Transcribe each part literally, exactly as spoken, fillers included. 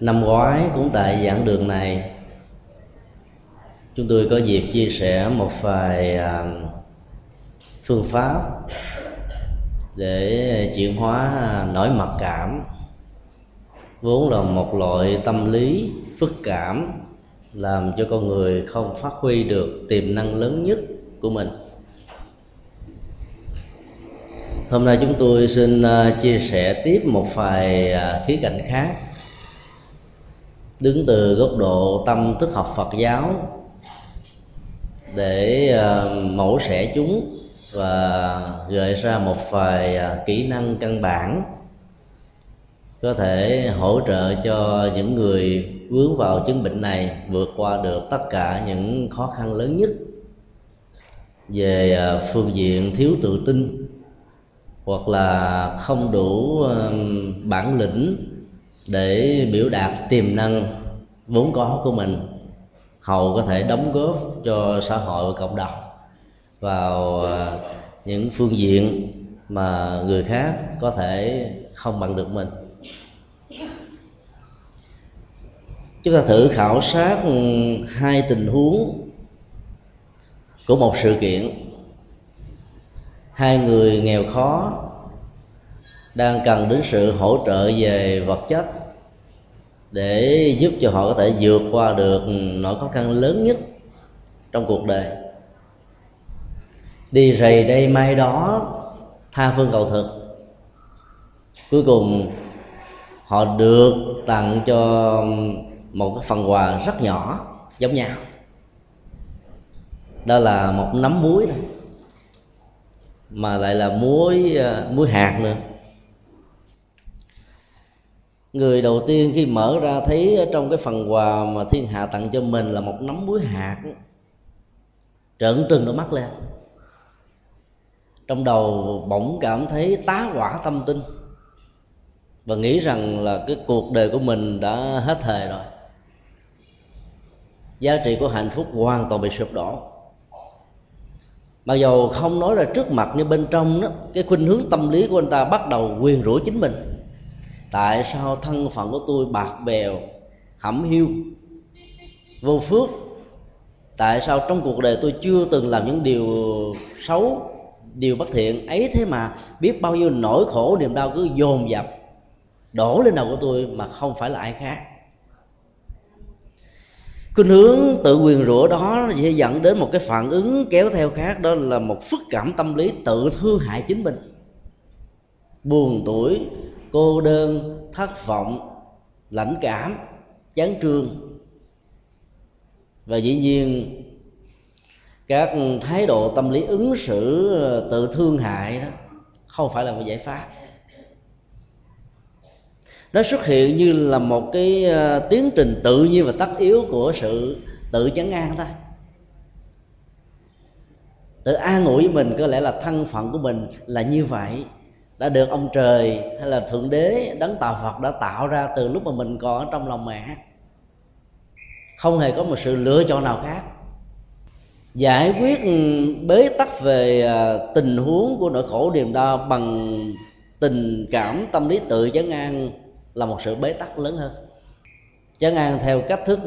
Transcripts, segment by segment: năm ngoái cũng tại giảng đường này, chúng tôi có dịp chia sẻ một vài phương pháp để chuyển hóa nỗi mặc cảm, vốn là một loại tâm lý phức cảm làm cho con người không phát huy được tiềm năng lớn nhất của mình. Hôm nay chúng tôi xin chia sẻ tiếp một vài khía cạnh khác, đứng từ góc độ tâm thức học Phật giáo, để mổ xẻ chúng và gợi ra một vài kỹ năng căn bản có thể hỗ trợ cho những người vướng vào chứng bệnh này vượt qua được tất cả những khó khăn lớn nhất về phương diện thiếu tự tin hoặc là không đủ bản lĩnh để biểu đạt tiềm năng vốn có của mình, hầu có thể đóng góp cho xã hội và cộng đồng vào những phương diện mà người khác có thể không bằng được mình. Chúng ta thử khảo sát hai tình huống của một sự kiện. Hai người nghèo khó đang cần đến sự hỗ trợ về vật chất để giúp cho họ có thể vượt qua được nỗi khó khăn lớn nhất trong cuộc đời. Đi rày đây mai đó, tha phương cầu thực, cuối cùng họ được tặng cho một cái phần quà rất nhỏ giống nhau, đó là một nắm muối thôi, mà lại là muối muối hạt nữa. Người đầu tiên khi mở ra thấy trong cái phần quà mà thiên hạ tặng cho mình là một nắm muối hạt, trợn trừng đôi mắt lên, trong đầu bỗng cảm thấy tá hỏa tâm tinh và nghĩ rằng là cái cuộc đời của mình đã hết thời rồi, giá trị của hạnh phúc hoàn toàn bị sụp đổ. Mặc dù không nói ra trước mặt, nhưng bên trong đó, cái khuynh hướng tâm lý của anh ta bắt đầu nguyền rủa chính mình: tại sao thân phận của tôi bạc bèo, hẩm hiu, vô phước? Tại sao trong cuộc đời tôi chưa từng làm những điều xấu, điều bất thiện ấy, thế mà biết bao nhiêu nỗi khổ niềm đau cứ dồn dập đổ lên đầu của tôi mà không phải là ai khác? Khuynh hướng tự nguyền rủa đó sẽ dẫn đến một cái phản ứng kéo theo khác, đó là một phức cảm tâm lý tự thương hại chính mình: buồn tuổi, cô đơn, thất vọng, lãnh cảm, chán trường. Và dĩ nhiên các thái độ tâm lý ứng xử tự thương hại đó không phải là một giải pháp. Nó xuất hiện như là một cái tiến trình tự nhiên và tất yếu của sự tự chấn an thôi, tự an ủi với mình có lẽ là thân phận của mình là như vậy, đã được ông trời hay là thượng đế, đấng tạo Phật đã tạo ra từ lúc mà mình còn ở trong lòng mẹ, không hề có một sự lựa chọn nào khác. Giải quyết bế tắc về tình huống của nỗi khổ niềm đau bằng tình cảm tâm lý tự trấn an là một sự bế tắc lớn hơn. Trấn an theo cách thức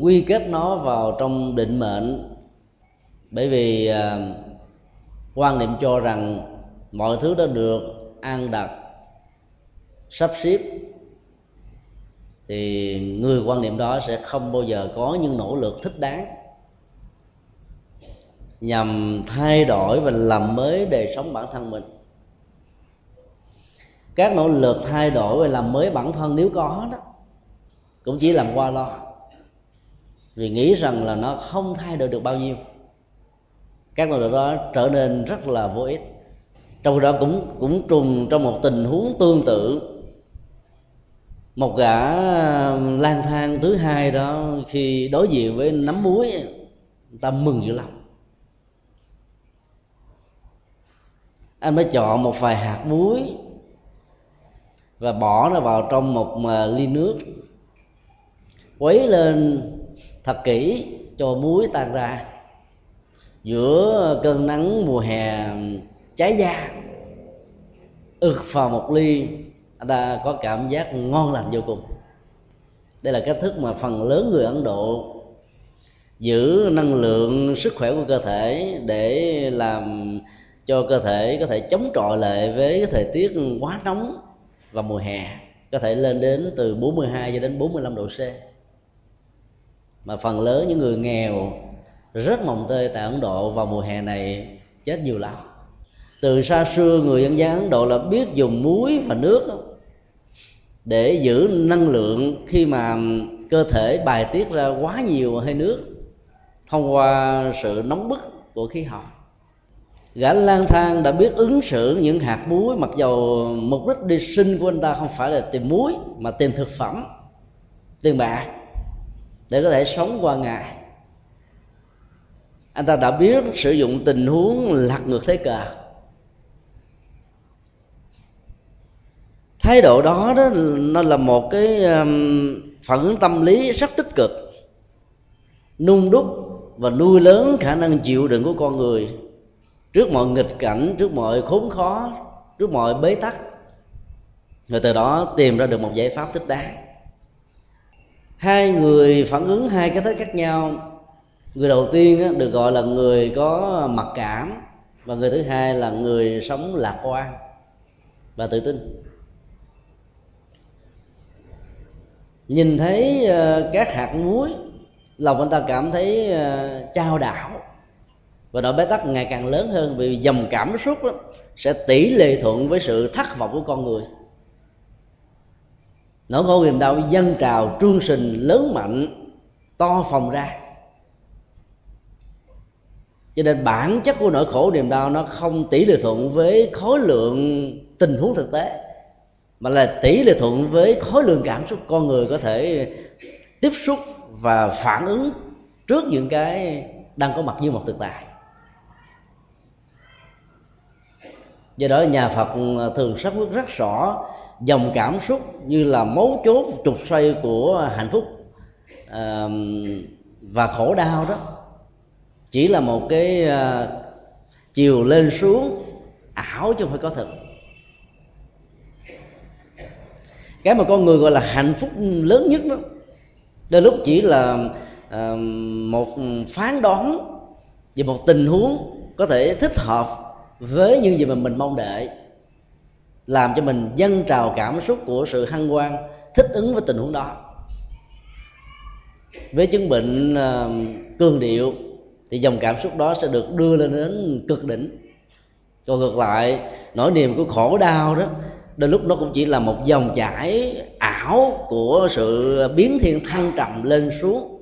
quy kết nó vào trong định mệnh, bởi vì à, quan niệm cho rằng mọi thứ đã được an đặt, sắp xếp, thì người quan niệm đó sẽ không bao giờ có những nỗ lực thích đáng nhằm thay đổi và làm mới đời sống bản thân mình. Các nỗ lực thay đổi và làm mới bản thân nếu có đó cũng chỉ làm qua lo, vì nghĩ rằng là nó không thay đổi được bao nhiêu. Các nỗ lực đó trở nên rất là vô ích. Trong đó cũng cũng trùng trong một tình huống tương tự, một gã lang thang thứ hai đó khi đối diện với nắm muối, người ta mừng dữ lắm. Anh mới chọn một vài hạt muối và bỏ nó vào trong một ly nước, quấy lên thật kỹ cho muối tan ra. Giữa cơn nắng mùa hè cháy da, ực vào một ly, anh ta có cảm giác ngon lành vô cùng. Đây là cách thức mà phần lớn người Ấn Độ giữ năng lượng sức khỏe của cơ thể để làm cho cơ thể có thể chống chọi lại với cái thời tiết quá nóng vào mùa hè, có thể lên đến từ bốn mươi hai cho đến bốn mươi lăm độ C. Mà phần lớn những người nghèo rất mồng tơi tại Ấn Độ vào mùa hè này chết nhiều lắm. Từ xa xưa người dân gian Ấn Độ là biết dùng muối và nước để giữ năng lượng khi mà cơ thể bài tiết ra quá nhiều hơi nước thông qua sự nóng bức của khí hậu. Gã lang thang đã biết ứng xử những hạt muối, mặc dầu mục đích đi sinh của anh ta không phải là tìm muối mà tìm thực phẩm, tiền bạc để có thể sống qua ngày. Anh ta đã biết sử dụng tình huống lật ngược thế cờ. Thái độ đó, đó nó là một cái phản ứng tâm lý rất tích cực, nung đúc và nuôi lớn khả năng chịu đựng của con người trước mọi nghịch cảnh, trước mọi khốn khó, trước mọi bế tắc, rồi từ đó tìm ra được một giải pháp thích đáng. Hai người phản ứng hai cái cách khác nhau. Người đầu tiên được gọi là người có mặc cảm, và người thứ hai là người sống lạc quan và tự tin. Nhìn thấy các hạt muối, lòng anh ta cảm thấy chao đảo, và nỗi bế tắc ngày càng lớn hơn, vì dòng cảm xúc sẽ tỷ lệ thuận với sự thất vọng của con người. Nỗi khổ niềm đau dâng trào trương sình lớn mạnh to phồng ra. Cho nên bản chất của nỗi khổ niềm đau nó không tỷ lệ thuận với khối lượng tình huống thực tế, mà là tỷ lệ thuận với khối lượng cảm xúc con người có thể tiếp xúc và phản ứng trước những cái đang có mặt như một thực tại. Do đó nhà Phật thường sắp bước rất rõ dòng cảm xúc như là mấu chốt trục xoay của hạnh phúc, à, và khổ đau đó chỉ là một cái à, chiều lên xuống ảo chứ không phải có thực. Cái mà con người gọi là hạnh phúc lớn nhất đó đôi lúc chỉ là à, một phán đoán về một tình huống có thể thích hợp với những gì mà mình mong đợi, làm cho mình dâng trào cảm xúc của sự hân hoan thích ứng với tình huống đó. Với chứng bệnh à, cường điệu thì dòng cảm xúc đó sẽ được đưa lên đến cực đỉnh. Còn ngược lại, nỗi niềm của khổ đau đó đôi lúc nó cũng chỉ là một dòng chảy ảo của sự biến thiên thăng trầm lên xuống.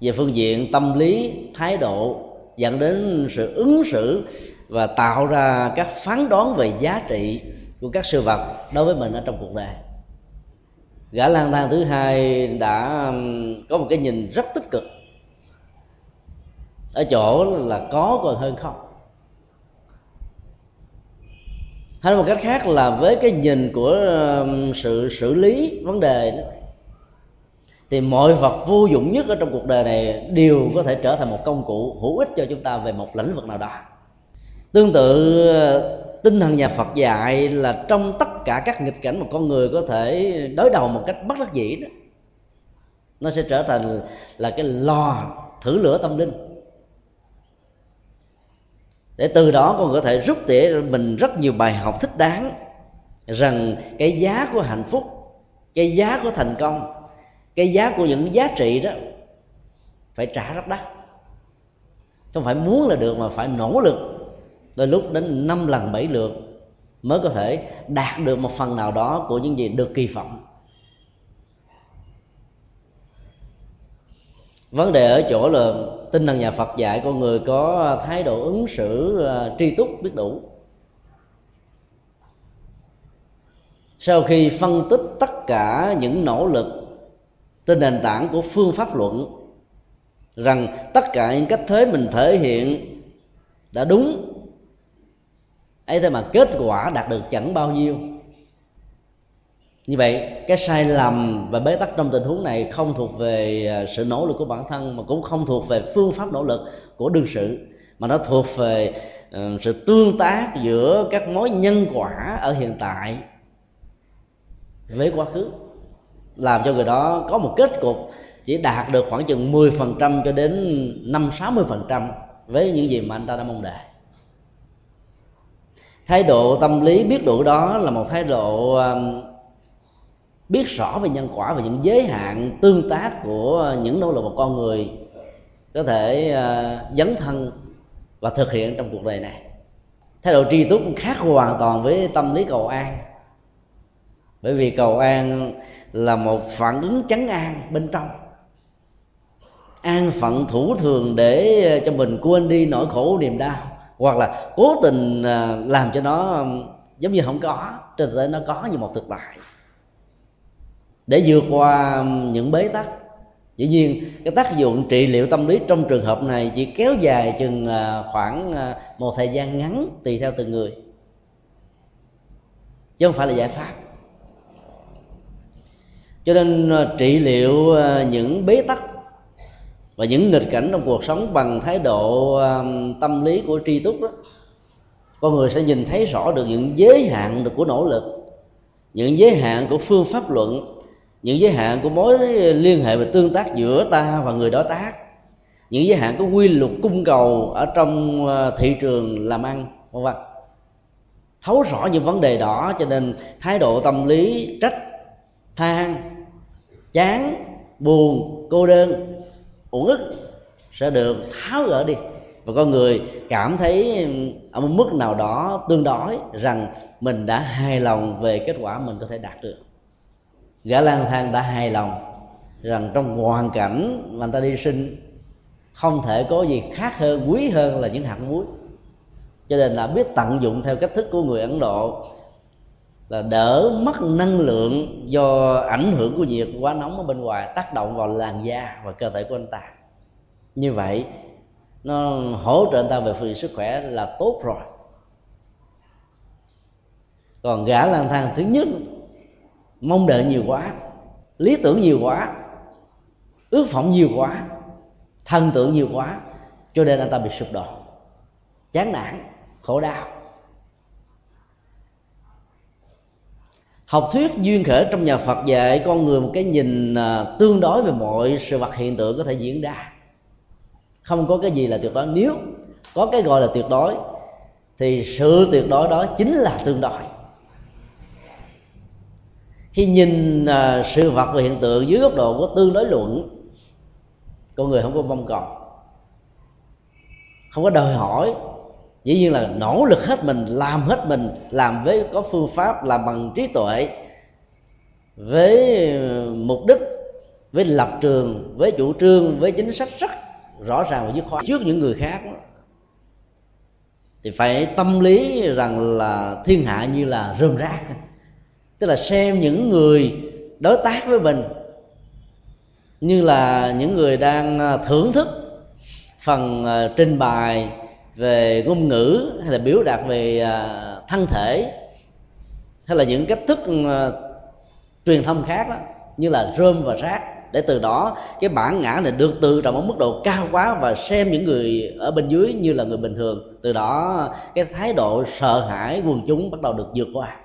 Về phương diện tâm lý, thái độ dẫn đến sự ứng xử và tạo ra các phán đoán về giá trị của các sự vật đối với mình ở trong cuộc đời. Gã lang thang thứ hai đã có một cái nhìn rất tích cực ở chỗ là có còn hơn không. Hay một cách khác là với cái nhìn của sự xử lý vấn đề đó, thì mọi vật vô dụng nhất ở trong cuộc đời này đều có thể trở thành một công cụ hữu ích cho chúng ta về một lĩnh vực nào đó. Tương tự, tinh thần nhà Phật dạy là trong tất cả các nghịch cảnh mà con người có thể đối đầu một cách bất đắc dĩ đó, nó sẽ trở thành là cái lò thử lửa tâm linh, để từ đó con có thể rút tỉa mình rất nhiều bài học thích đáng, rằng cái giá của hạnh phúc, cái giá của thành công, cái giá của những giá trị đó phải trả rất đắt. Không phải muốn là được mà phải nỗ lực, đôi lúc đến năm lần bảy lượt mới có thể đạt được một phần nào đó của những gì được kỳ vọng. Vấn đề ở chỗ là tinh thần nhà Phật dạy con người có thái độ ứng xử tri túc biết đủ. Sau khi phân tích tất cả những nỗ lực trên nền tảng của phương pháp luận rằng tất cả những cách thế mình thể hiện đã đúng ấy, thế mà kết quả đạt được chẳng bao nhiêu. Như vậy cái sai lầm và bế tắc trong tình huống này không thuộc về sự nỗ lực của bản thân, mà cũng không thuộc về phương pháp nỗ lực của đương sự, mà nó thuộc về uh, sự tương tác giữa các mối nhân quả ở hiện tại với quá khứ, làm cho người đó có một kết cục chỉ đạt được khoảng chừng mười phần trăm cho đến năm sáu mươi phần trăm với những gì mà anh ta đã mong đợi. Thái độ tâm lý biết đủ đó là một thái độ biết rõ về nhân quả và những giới hạn tương tác của những nỗ lực của con người có thể dấn thân và thực hiện trong cuộc đời này. Thái độ tri túc khác hoàn toàn với tâm lý cầu an, bởi vì cầu an là một phản ứng trấn an bên trong, an phận thủ thường để cho mình quên đi nỗi khổ niềm đau, hoặc là cố tình làm cho nó giống như không có, trên thực tế nó có như một thực tại, để vượt qua những bế tắc. Dĩ nhiên cái tác dụng trị liệu tâm lý trong trường hợp này chỉ kéo dài chừng khoảng một thời gian ngắn tùy theo từng người, chứ không phải là giải pháp. Cho nên trị liệu những bế tắc và những nghịch cảnh trong cuộc sống bằng thái độ tâm lý của tri túc đó, con người sẽ nhìn thấy rõ được những giới hạn của nỗ lực, những giới hạn của phương pháp luận, những giới hạn của mối liên hệ và tương tác giữa ta và người đối tác, những giới hạn của quy luật cung cầu ở trong thị trường làm ăn, vân vân. Thấu rõ những vấn đề đó, cho nên thái độ tâm lý trách, than, chán, buồn, cô đơn, uất ức sẽ được tháo gỡ đi, và con người cảm thấy ở một mức nào đó tương đối rằng mình đã hài lòng về kết quả mình có thể đạt được. Gã lang thang đã hài lòng rằng trong hoàn cảnh mà anh ta đi sinh không thể có gì khác hơn, quý hơn là những hạt muối, cho nên là biết tận dụng theo cách thức của người Ấn Độ là đỡ mất năng lượng do ảnh hưởng của nhiệt quá nóng ở bên ngoài tác động vào làn da và cơ thể của anh ta. Như vậy nó hỗ trợ anh ta về phương sức khỏe là tốt rồi. Còn gã lang thang thứ nhất mong đợi nhiều quá, lý tưởng nhiều quá, ước vọng nhiều quá, thần tượng nhiều quá, cho nên anh ta bị sụp đổ, chán nản, khổ đau. Học thuyết duyên khởi trong nhà Phật dạy con người một cái nhìn tương đối về mọi sự vật hiện tượng có thể diễn ra. Không có cái gì là tuyệt đối. Nếu có cái gọi là tuyệt đối thì sự tuyệt đối đó chính là tương đối. Khi nhìn sự vật và hiện tượng dưới góc độ của tương đối luận, con người không có mong cầu, không có đòi hỏi, dĩ nhiên là nỗ lực hết mình, làm hết mình, làm với có phương pháp, làm bằng trí tuệ, với mục đích, với lập trường, với chủ trương, với chính sách rất rõ ràng và dứt khoát trước những người khác, thì phải tâm lý rằng là thiên hạ như là rơm rác, tức là xem những người đối tác với mình như là những người đang thưởng thức phần trình bày về ngôn ngữ hay là biểu đạt về thân thể hay là những cách thức truyền thông khác đó, như là rơm và rác, để từ đó cái bản ngã này được tự trọng ở mức độ cao quá và xem những người ở bên dưới như là người bình thường. Từ đó cái thái độ sợ hãi quần chúng bắt đầu được vượt qua.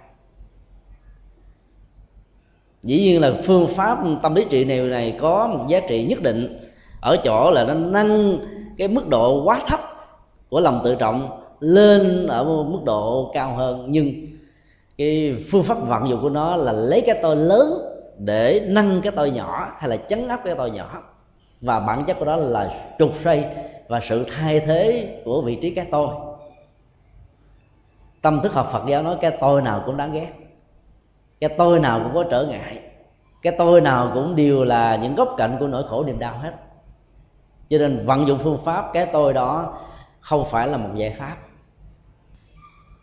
Dĩ nhiên là phương pháp tâm lý trị này này có một giá trị nhất định ở chỗ là nó nâng cái mức độ quá thấp của lòng tự trọng lên ở một mức độ cao hơn, nhưng cái phương pháp vận dụng của nó là lấy cái tôi lớn để nâng cái tôi nhỏ hay là chấn áp cái tôi nhỏ, và bản chất của đó là trục xoay và sự thay thế của vị trí cái tôi. Tâm thức học Phật giáo nói cái tôi nào cũng đáng ghét, cái tôi nào cũng có trở ngại, cái tôi nào cũng đều là những góc cạnh của nỗi khổ niềm đau hết. Cho nên vận dụng phương pháp cái tôi đó không phải là một giải pháp.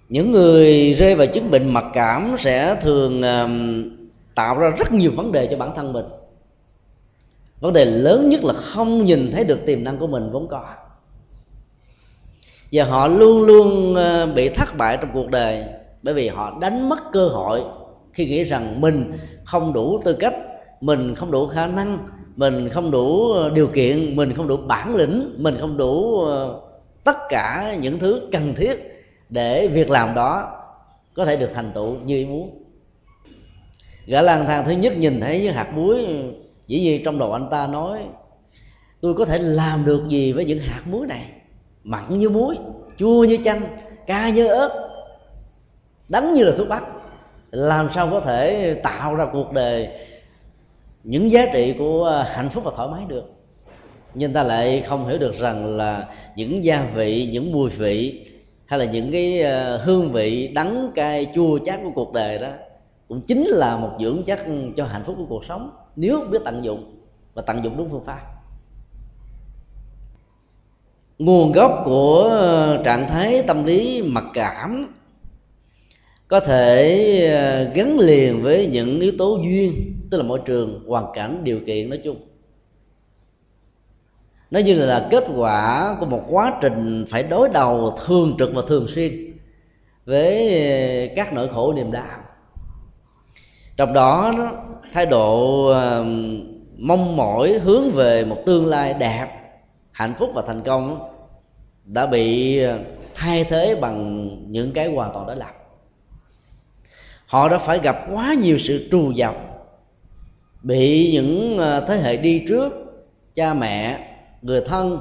Những người rơi vào chứng bệnh mặc cảm sẽ thường tạo ra rất nhiều vấn đề cho bản thân mình. Vấn đề lớn nhất là không nhìn thấy được tiềm năng của mình vốn có, và họ luôn luôn bị thất bại trong cuộc đời, bởi vì họ đánh mất cơ hội khi nghĩ rằng mình không đủ tư cách, mình không đủ khả năng, mình không đủ điều kiện, mình không đủ bản lĩnh, mình không đủ tất cả những thứ cần thiết để việc làm đó có thể được thành tựu như ý muốn. Gã lang thang thứ nhất nhìn thấy những hạt muối, chỉ vì trong đầu anh ta nói tôi có thể làm được gì với những hạt muối này, mặn như muối, chua như chanh, cay như ớt, đắng như là thuốc bắc. Làm sao có thể tạo ra cuộc đời những giá trị của hạnh phúc và thoải mái được. Nhưng ta lại không hiểu được rằng là những gia vị, những mùi vị hay là những cái hương vị đắng cay chua chát của cuộc đời đó cũng chính là một dưỡng chất cho hạnh phúc của cuộc sống, nếu biết tận dụng và tận dụng đúng phương pháp. Nguồn gốc của trạng thái tâm lý mặc cảm có thể gắn liền với những yếu tố duyên, tức là môi trường, hoàn cảnh, điều kiện nói chung. Nó như là kết quả của một quá trình phải đối đầu thường trực và thường xuyên với các nỗi khổ niềm đau. Trong đó, thái độ mong mỏi hướng về một tương lai đẹp, hạnh phúc và thành công đã bị thay thế bằng những cái hoàn toàn đối lập. Họ đã phải gặp quá nhiều sự trù dập, bị những thế hệ đi trước, cha mẹ, người thân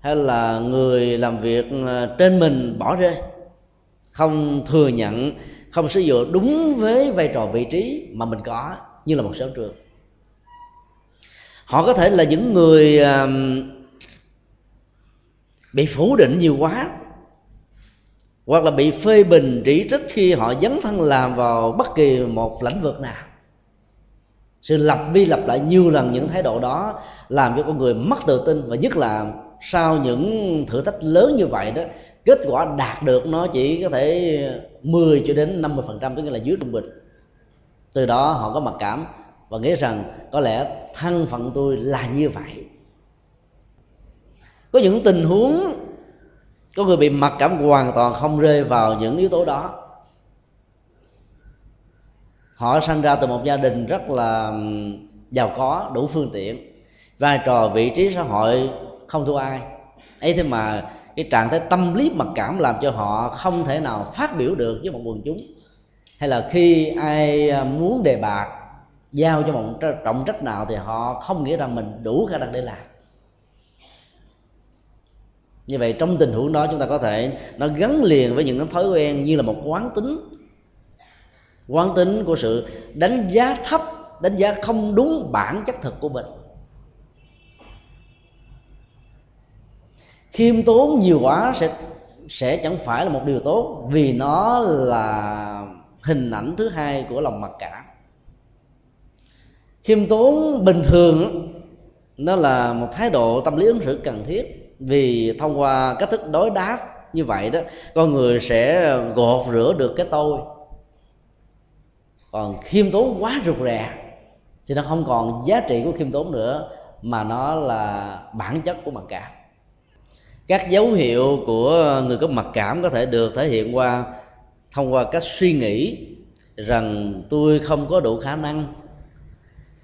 hay là người làm việc trên mình bỏ rơi, không thừa nhận, không sử dụng đúng với vai trò vị trí mà mình có như là một sở trường. Họ có thể là những người bị phủ định nhiều quá, hoặc là bị phê bình chỉ trích khi họ dấn thân làm vào bất kỳ một lĩnh vực nào. Sự lặp đi lặp lại nhiều lần những thái độ đó làm cho con người mất tự tin, và nhất là sau những thử thách lớn như vậy đó, kết quả đạt được nó chỉ có thể mười cho đến năm mươi phần trăm, tức là dưới trung bình. Từ đó họ có mặc cảm và nghĩ rằng có lẽ thân phận tôi là như vậy. Có những tình huống có người bị mặc cảm hoàn toàn không rơi vào những yếu tố đó. Họ sinh ra từ một gia đình rất là giàu có, đủ phương tiện, vai trò vị trí xã hội không thua ai. Ấy thế mà cái trạng thái tâm lý mặc cảm làm cho họ không thể nào phát biểu được với một quần chúng, hay là khi ai muốn đề bạt giao cho một trọng trách nào thì họ không nghĩ rằng mình đủ khả năng để làm. Như vậy trong tình huống đó chúng ta có thể nó gắn liền với những cái thói quen như là một quán tính. Quán tính của sự đánh giá thấp, đánh giá không đúng bản chất thực của mình. Khiêm tốn nhiều quá sẽ sẽ chẳng phải là một điều tốt, vì nó là hình ảnh thứ hai của lòng mặc cảm. Khiêm tốn bình thường nó là một thái độ tâm lý ứng xử cần thiết. Vì thông qua cách thức đối đáp như vậy đó, con người sẽ gột rửa được cái tôi. Còn khiêm tốn quá rụt rè thì nó không còn giá trị của khiêm tốn nữa, mà nó là bản chất của mặc cảm. Các dấu hiệu của người có mặc cảm có thể được thể hiện qua thông qua cách suy nghĩ rằng tôi không có đủ khả năng,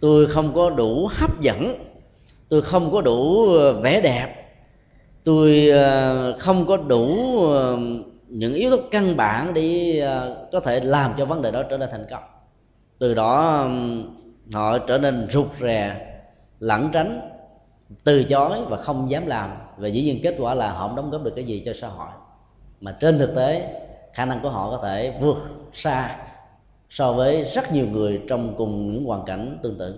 tôi không có đủ hấp dẫn, tôi không có đủ vẻ đẹp, tôi không có đủ những yếu tố căn bản để có thể làm cho vấn đề đó trở nên thành công. Từ đó họ trở nên rụt rè, lảng tránh, từ chối và không dám làm. Và dĩ nhiên kết quả là họ không đóng góp được cái gì cho xã hội, mà trên thực tế khả năng của họ có thể vượt xa so với rất nhiều người trong cùng những hoàn cảnh tương tự.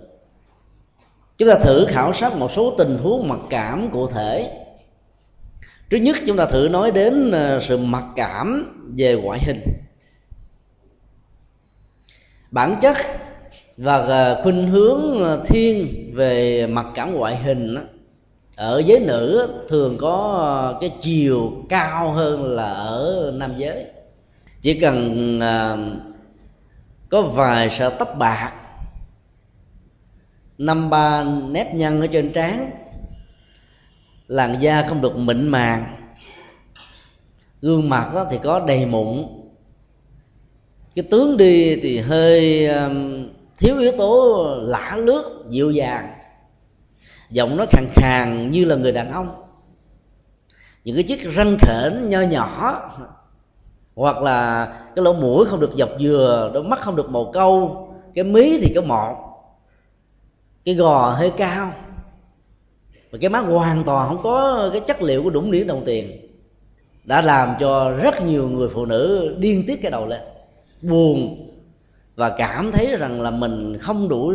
Chúng ta thử khảo sát một số tình huống mặc cảm cụ thể. Trước nhất chúng ta thử nói đến sự mặc cảm về ngoại hình. Bản chất và khuynh hướng thiên về mặc cảm ngoại hình ở giới nữ thường có cái chiều cao hơn là ở nam giới. Chỉ cần có vài sợi tóc bạc, năm ba nếp nhăn ở trên trán, làn da không được mịn màng, gương mặt thì có đầy mụn, cái tướng đi thì hơi thiếu yếu tố lả lướt dịu dàng, giọng nó khàn khàn như là người đàn ông, những cái chiếc răng khểnh nho nhỏ, hoặc là cái lỗ mũi không được dọc dừa, đôi mắt không được màu câu, cái mí thì có một, cái gò hơi cao, và cái mác hoàn toàn không có cái chất liệu của đũng đĩa đồng tiền, đã làm cho rất nhiều người phụ nữ điên tiết cái đầu lên, buồn và cảm thấy rằng là mình không đủ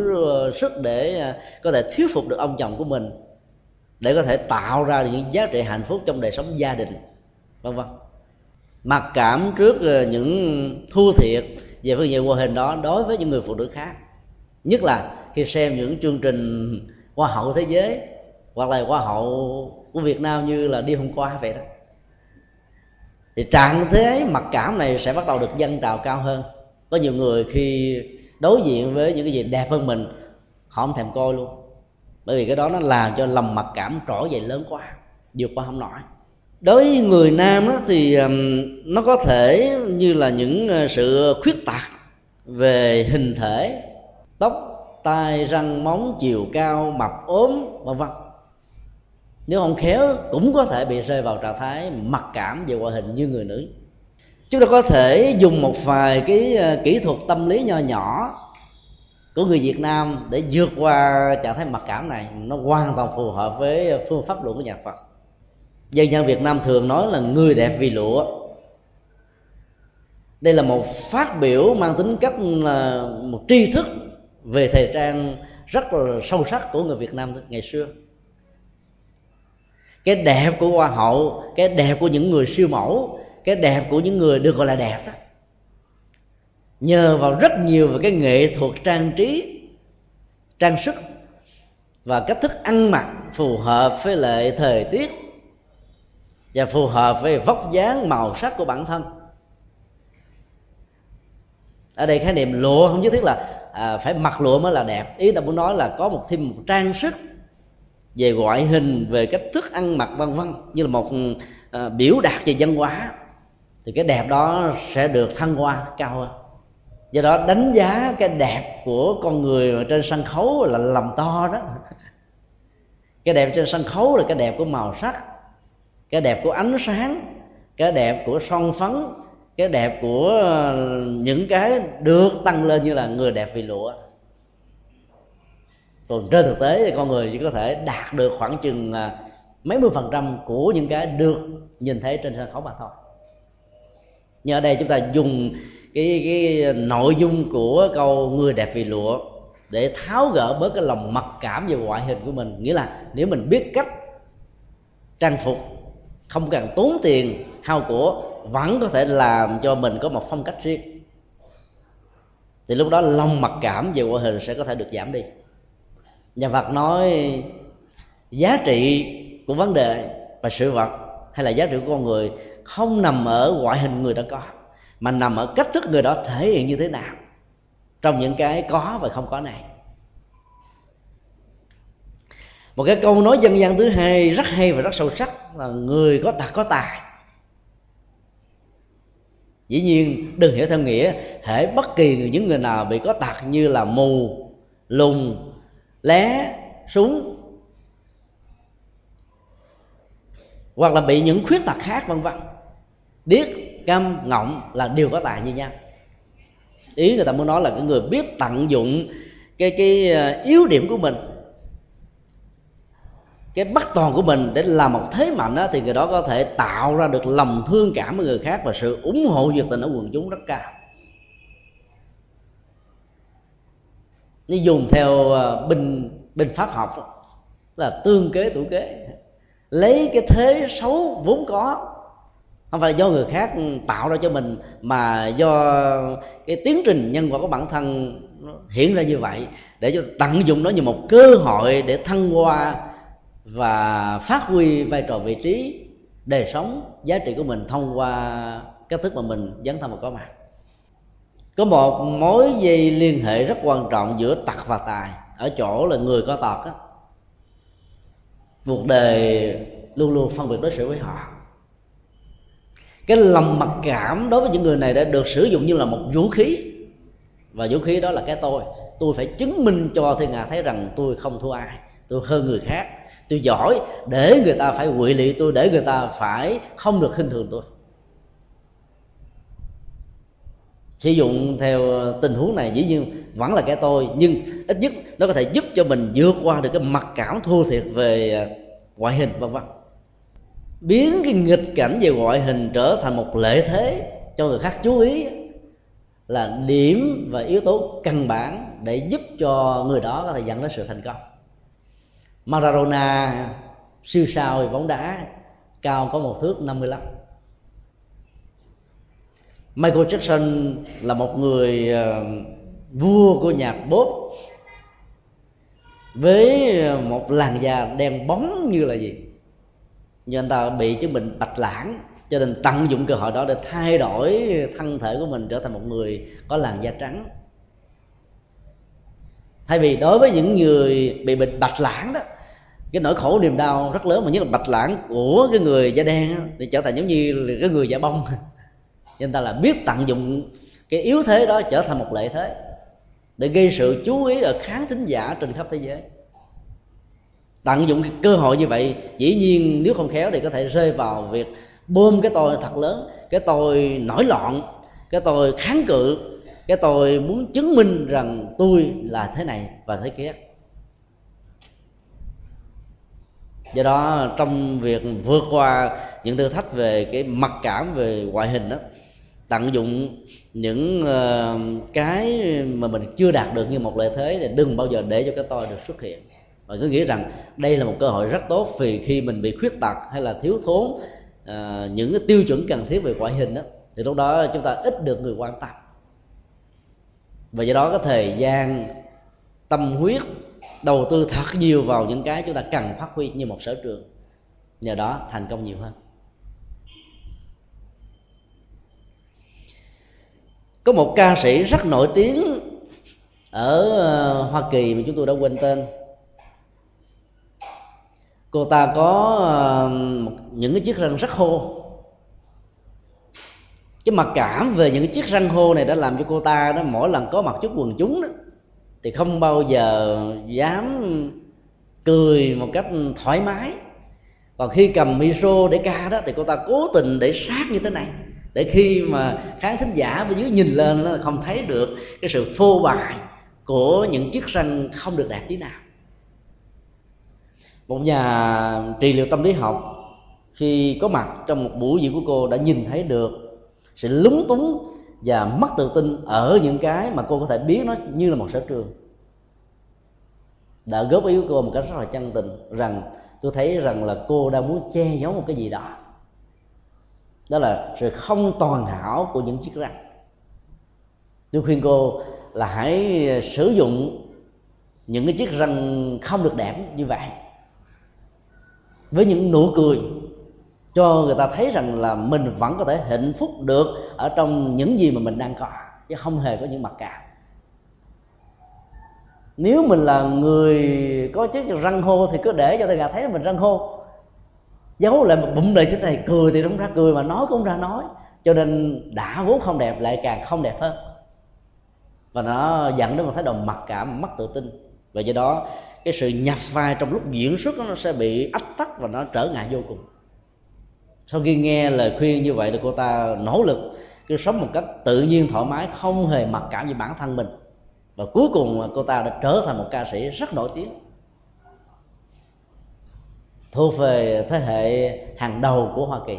sức để có thể thuyết phục được ông chồng của mình để có thể tạo ra những giá trị hạnh phúc trong đời sống gia đình, vân vân. Mặc cảm trước những thua thiệt về phương diện vô hình đó đối với những người phụ nữ khác, nhất là khi xem những chương trình hoa hậu thế giới hoặc là hoa hậu của Việt Nam như là đêm hôm qua vậy đó, thì trạng thế mặc cảm này sẽ bắt đầu được dâng trào cao hơn. Có nhiều người khi đối diện với những cái gì đẹp hơn mình, họ không thèm coi luôn, bởi vì cái đó nó làm cho lòng mặc cảm trỗi dậy lớn quá, vượt qua không nổi. Đối với người nam đó thì nó có thể như là những sự khuyết tật về hình thể, tóc, tai, răng, móng, chiều cao, mập ốm, vân vân. Nếu không khéo cũng có thể bị rơi vào trạng thái mặc cảm về ngoại hình như người nữ. Chúng ta có thể dùng một vài cái kỹ thuật tâm lý nho nhỏ của người Việt Nam để vượt qua trạng thái mặc cảm này, nó hoàn toàn phù hợp với phương pháp luận của nhà Phật. Dân gian Việt Nam thường nói là người đẹp vì lụa. Đây là một phát biểu mang tính cách là một tri thức về thời trang rất là sâu sắc của người Việt Nam ngày xưa. Cái đẹp của hoa hậu, cái đẹp của những người siêu mẫu, cái đẹp của những người được gọi là đẹp đó, nhờ vào rất nhiều về cái nghệ thuật trang trí, trang sức và cách thức ăn mặc phù hợp với lại thời tiết và phù hợp với vóc dáng, màu sắc của bản thân. Ở đây khái niệm lụa không nhất thiết là à, phải mặc lụa mới là đẹp. Ý ta muốn nói là có một thêm một trang sức về ngoại hình, về cách thức ăn mặc vân vân, như là một à, biểu đạt về văn hóa, thì cái đẹp đó sẽ được thăng hoa cao hơn. Do đó đánh giá cái đẹp của con người trên sân khấu là lầm to đó. Cái đẹp trên sân khấu là cái đẹp của màu sắc, cái đẹp của ánh sáng, cái đẹp của son phấn, cái đẹp của những cái được tăng lên như là người đẹp vì lụa. Còn trên thực tế thì con người chỉ có thể đạt được khoảng chừng mấy mươi phần trăm của những cái được nhìn thấy trên sân khấu mà thôi. Nhưng ở đây chúng ta dùng cái, cái nội dung của câu người đẹp vì lụa để tháo gỡ bớt cái lòng mặc cảm về ngoại hình của mình. Nghĩa là nếu mình biết cách trang phục không cần tốn tiền hao của, vẫn có thể làm cho mình có một phong cách riêng, thì lúc đó lòng mặc cảm về ngoại hình sẽ có thể được giảm đi. Nhà Phật nói giá trị của vấn đề và sự vật hay là giá trị của con người không nằm ở ngoại hình người đã có, mà nằm ở cách thức người đó thể hiện như thế nào trong những cái có và không có này. Một cái câu nói dân gian thứ hai rất hay và rất sâu sắc là người có tật có tài. Dĩ nhiên đừng hiểu theo nghĩa hễ bất kỳ những người nào bị có tật như là mù, lùng, lé, súng, hoặc là bị những khuyết tật khác vân vân, điếc, câm, ngọng là đều có tài như nhau. Ý người ta muốn nói là cái người biết tận dụng cái cái yếu điểm của mình, cái bất toàn của mình để làm một thế mạnh đó, thì người đó có thể tạo ra được lòng thương cảm với người khác và sự ủng hộ nhiệt tình ở quần chúng rất cao. Nếu dùng theo binh binh pháp học là tương kế tủ kế, lấy cái thế xấu vốn có, không phải do người khác tạo ra cho mình, mà do cái tiến trình nhân quả của bản thân hiện ra như vậy, để cho tận dụng nó như một cơ hội để thăng hoa và phát huy vai trò vị trí đời sống giá trị của mình thông qua cách thức mà mình dấn thân và có mặt. Có một mối dây liên hệ rất quan trọng giữa tật và tài ở chỗ là người có tật á, cuộc đời luôn luôn phân biệt đối xử với họ. Cái lòng mặc cảm đối với những người này đã được sử dụng như là một vũ khí, và vũ khí đó là cái tôi. Tôi phải chứng minh cho thiên hạ thấy rằng tôi không thua ai, tôi hơn người khác, tôi giỏi, để người ta phải quỵ lị tôi, để người ta phải không được khinh thường tôi. sử dụng theo tình huống này dĩ nhiên vẫn là cái tôi, nhưng ít nhất nó có thể giúp cho mình vượt qua được cái mặc cảm thua thiệt về ngoại hình, vân vân. Biến cái nghịch cảnh về ngoại hình trở thành một lợi thế cho người khác chú ý là điểm và yếu tố căn bản để giúp cho người đó có thể dẫn đến sự thành công. Maradona siêu sao về bóng đá, cao có một thước năm mươi lăm. Michael Jackson là một người vua của nhạc pop với một làn da đen bóng như là gì? Như anh ta bị chứng bệnh bạch lãng, cho nên tận dụng cơ hội đó để thay đổi thân thể của mình trở thành một người có làn da trắng. Thay vì đối với những người bị bệnh bạch lãng đó, cái nỗi khổ niềm đau rất lớn, mà nhất là bạch lãng của cái người da đen đó, thì trở thành giống như cái người da bông. Nên ta là biết tận dụng cái yếu thế đó trở thành một lợi thế để gây sự chú ý ở khán thính giả trên khắp thế giới. Tận dụng cái cơ hội như vậy, dĩ nhiên nếu không khéo thì có thể rơi vào việc bơm cái tôi thật lớn, cái tôi nổi loạn, cái tôi kháng cự, cái tôi muốn chứng minh rằng tôi là thế này và thế kia. Do đó trong việc vượt qua những thử thách về cái mặc cảm về ngoại hình đó, tận dụng những cái mà mình chưa đạt được như một lợi thế thì đừng bao giờ để cho cái tôi được xuất hiện. Và cứ nghĩ rằng đây là một cơ hội rất tốt, vì khi mình bị khuyết tật hay là thiếu thốn uh, những cái tiêu chuẩn cần thiết về ngoại hình đó, thì lúc đó chúng ta ít được người quan tâm. Và do đó cái thời gian, tâm huyết, đầu tư thật nhiều vào những cái chúng ta cần phát huy như một sở trường, nhờ đó thành công nhiều hơn. Có một ca sĩ rất nổi tiếng ở Hoa Kỳ mà chúng tôi đã quên tên. Cô ta có những cái chiếc răng rất khô. Cái mặc cảm về những chiếc răng khô này đã làm cho cô ta đó mỗi lần có mặt trước quần chúng đó thì không bao giờ dám cười một cách thoải mái. Còn khi cầm micro để ca đó thì cô ta cố tình để sát như thế này, để khi mà khán thính giả bên dưới nhìn lên nó không thấy được cái sự phô bày của những chiếc răng không được đẹp tí nào. Một nhà trị liệu tâm lý học khi có mặt trong một buổi diễn của cô đã nhìn thấy được sự lúng túng và mất tự tin ở những cái mà cô có thể biến nó như là một sở trường. Đã góp ý của cô một cách rất là chân tình rằng tôi thấy rằng là cô đang muốn che giấu một cái gì đó. Đó là sự không toàn hảo của những chiếc răng. Tôi khuyên cô là hãy sử dụng những cái chiếc răng không được đẹp như vậy với những nụ cười, cho người ta thấy rằng là mình vẫn có thể hạnh phúc được ở trong những gì mà mình đang có, chứ không hề có những mặc cảm. Nếu mình là người có chiếc răng hô thì cứ để cho thầy gà thấy mình răng hô, giấu lại một bụng lại chứ thầy cười thì đúng ra cười mà nói cũng ra nói, cho nên đã vốn không đẹp lại càng không đẹp hơn, và nó dẫn đến một thái độ mặc cảm, mất tự tin. Và do đó cái sự nhập vai trong lúc diễn xuất nó sẽ bị ách tắc và nó trở ngại vô cùng. Sau khi nghe lời khuyên như vậy thì cô ta nỗ lực cứ sống một cách tự nhiên, thoải mái, không hề mặc cảm về bản thân mình, và cuối cùng cô ta đã trở thành một ca sĩ rất nổi tiếng, thuộc về thế hệ hàng đầu của Hoa Kỳ,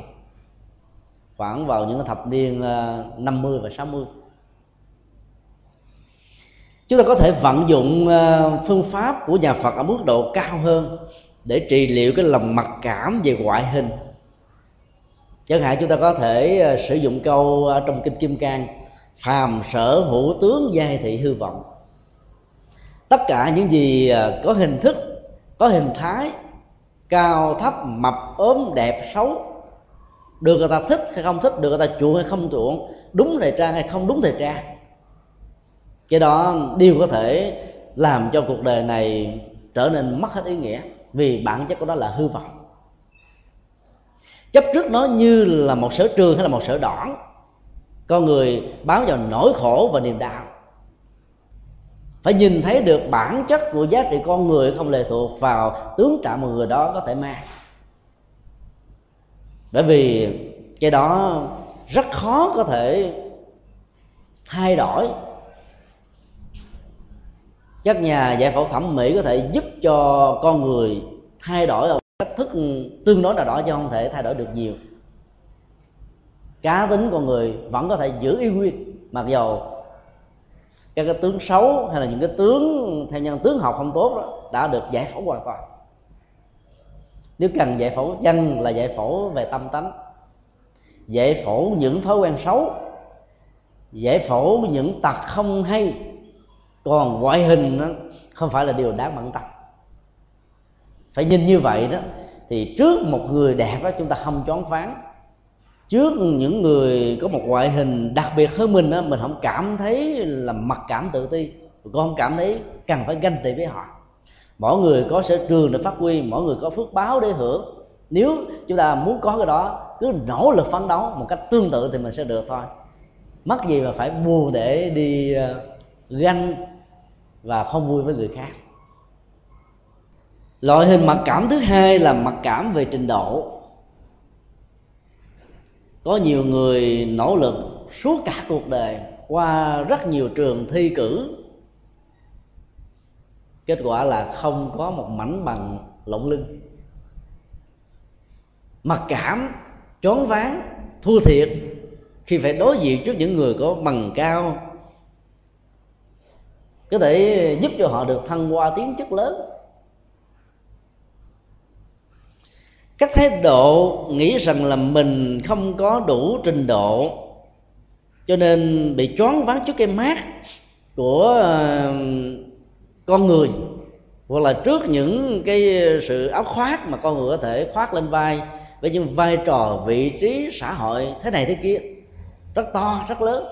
khoảng vào những thập niên năm mươi và sáu mươi. Chúng ta có thể vận dụng phương pháp của nhà Phật ở mức độ cao hơn để trị liệu cái lòng mặc cảm về ngoại hình. Chẳng hạn chúng ta có thể sử dụng câu trong Kinh Kim Cang: phàm sở hữu tướng giai thị hư vọng. Tất cả những gì có hình thức, có hình thái, cao thấp, mập ốm, đẹp xấu, được người ta thích hay không thích, được người ta chuộng hay không chuộng, đúng thời trang hay không đúng thời trang, cái đó đều có thể làm cho cuộc đời này trở nên mất hết ý nghĩa, vì bản chất của nó là hư vọng. Chấp trước nó như là một sở trường hay là một sở đoản, con người báo vào nỗi khổ và niềm đau. Phải nhìn thấy được bản chất của giá trị con người không lệ thuộc vào tướng trạng mà người đó có thể mang, bởi vì cái đó rất khó có thể thay đổi. Các nhà giải phẫu thẩm mỹ có thể giúp cho con người thay đổi ở cách thức tương đối nào đó, chứ không thể thay đổi được nhiều. Cá tính con người vẫn có thể giữ y nguyên, mặc dù các cái tướng xấu hay là những cái tướng theo nhân tướng học không tốt đó đã được giải phẫu hoàn toàn. Nếu cần giải phẫu chân là giải phẫu về tâm tánh, giải phẫu những thói quen xấu, giải phẫu những tật không hay. Còn ngoại hình đó, không phải là điều đáng bận tâm. Phải nhìn như vậy đó. Thì trước một người đẹp đó, chúng ta không choán phán. Trước những người có một ngoại hình đặc biệt hơn mình đó, mình không cảm thấy là mặc cảm tự ti, cũng không cảm thấy cần phải ganh tị với họ. Mỗi người có sở trường để phát huy, mỗi người có phước báo để hưởng. Nếu chúng ta muốn có cái đó, cứ nỗ lực phấn đấu một cách tương tự thì mình sẽ được thôi. Mắc gì mà phải buồn để đi ganh và không vui với người khác. Loại hình mặc cảm thứ hai là mặc cảm về trình độ. Có nhiều người nỗ lực suốt cả cuộc đời, qua rất nhiều trường thi cử, kết quả là không có một mảnh bằng lộng lưng. Mặc cảm, choáng váng, thua thiệt khi phải đối diện trước những người có bằng cao, có thể giúp cho họ được thăng hoa tiến chức lớn. Các thái độ nghĩ rằng là mình không có đủ trình độ, cho nên bị choáng váng trước cái mát của con người, hoặc là trước những cái sự áo khoác mà con người có thể khoác lên vai với những vai trò vị trí xã hội thế này thế kia rất to rất lớn.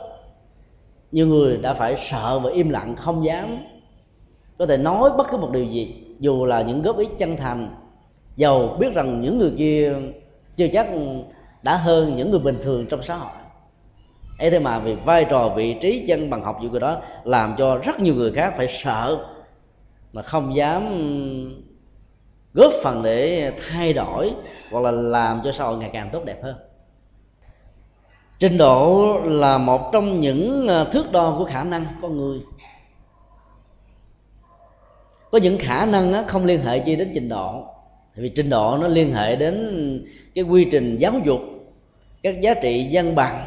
Nhiều người đã phải sợ và im lặng, không dám có thể nói bất cứ một điều gì, dù là những góp ý chân thành, dầu biết rằng những người kia chưa chắc đã hơn những người bình thường trong xã hội. Ấy thế mà vì vai trò vị trí chân bằng học vụ của đó làm cho rất nhiều người khác phải sợ mà không dám góp phần để thay đổi, hoặc là làm cho xã hội ngày càng tốt đẹp hơn. Trình độ là một trong những thước đo của khả năng con người. Có những khả năng không liên hệ chi đến trình độ, vì trình độ nó liên hệ đến cái quy trình giáo dục, các giá trị dân bằng,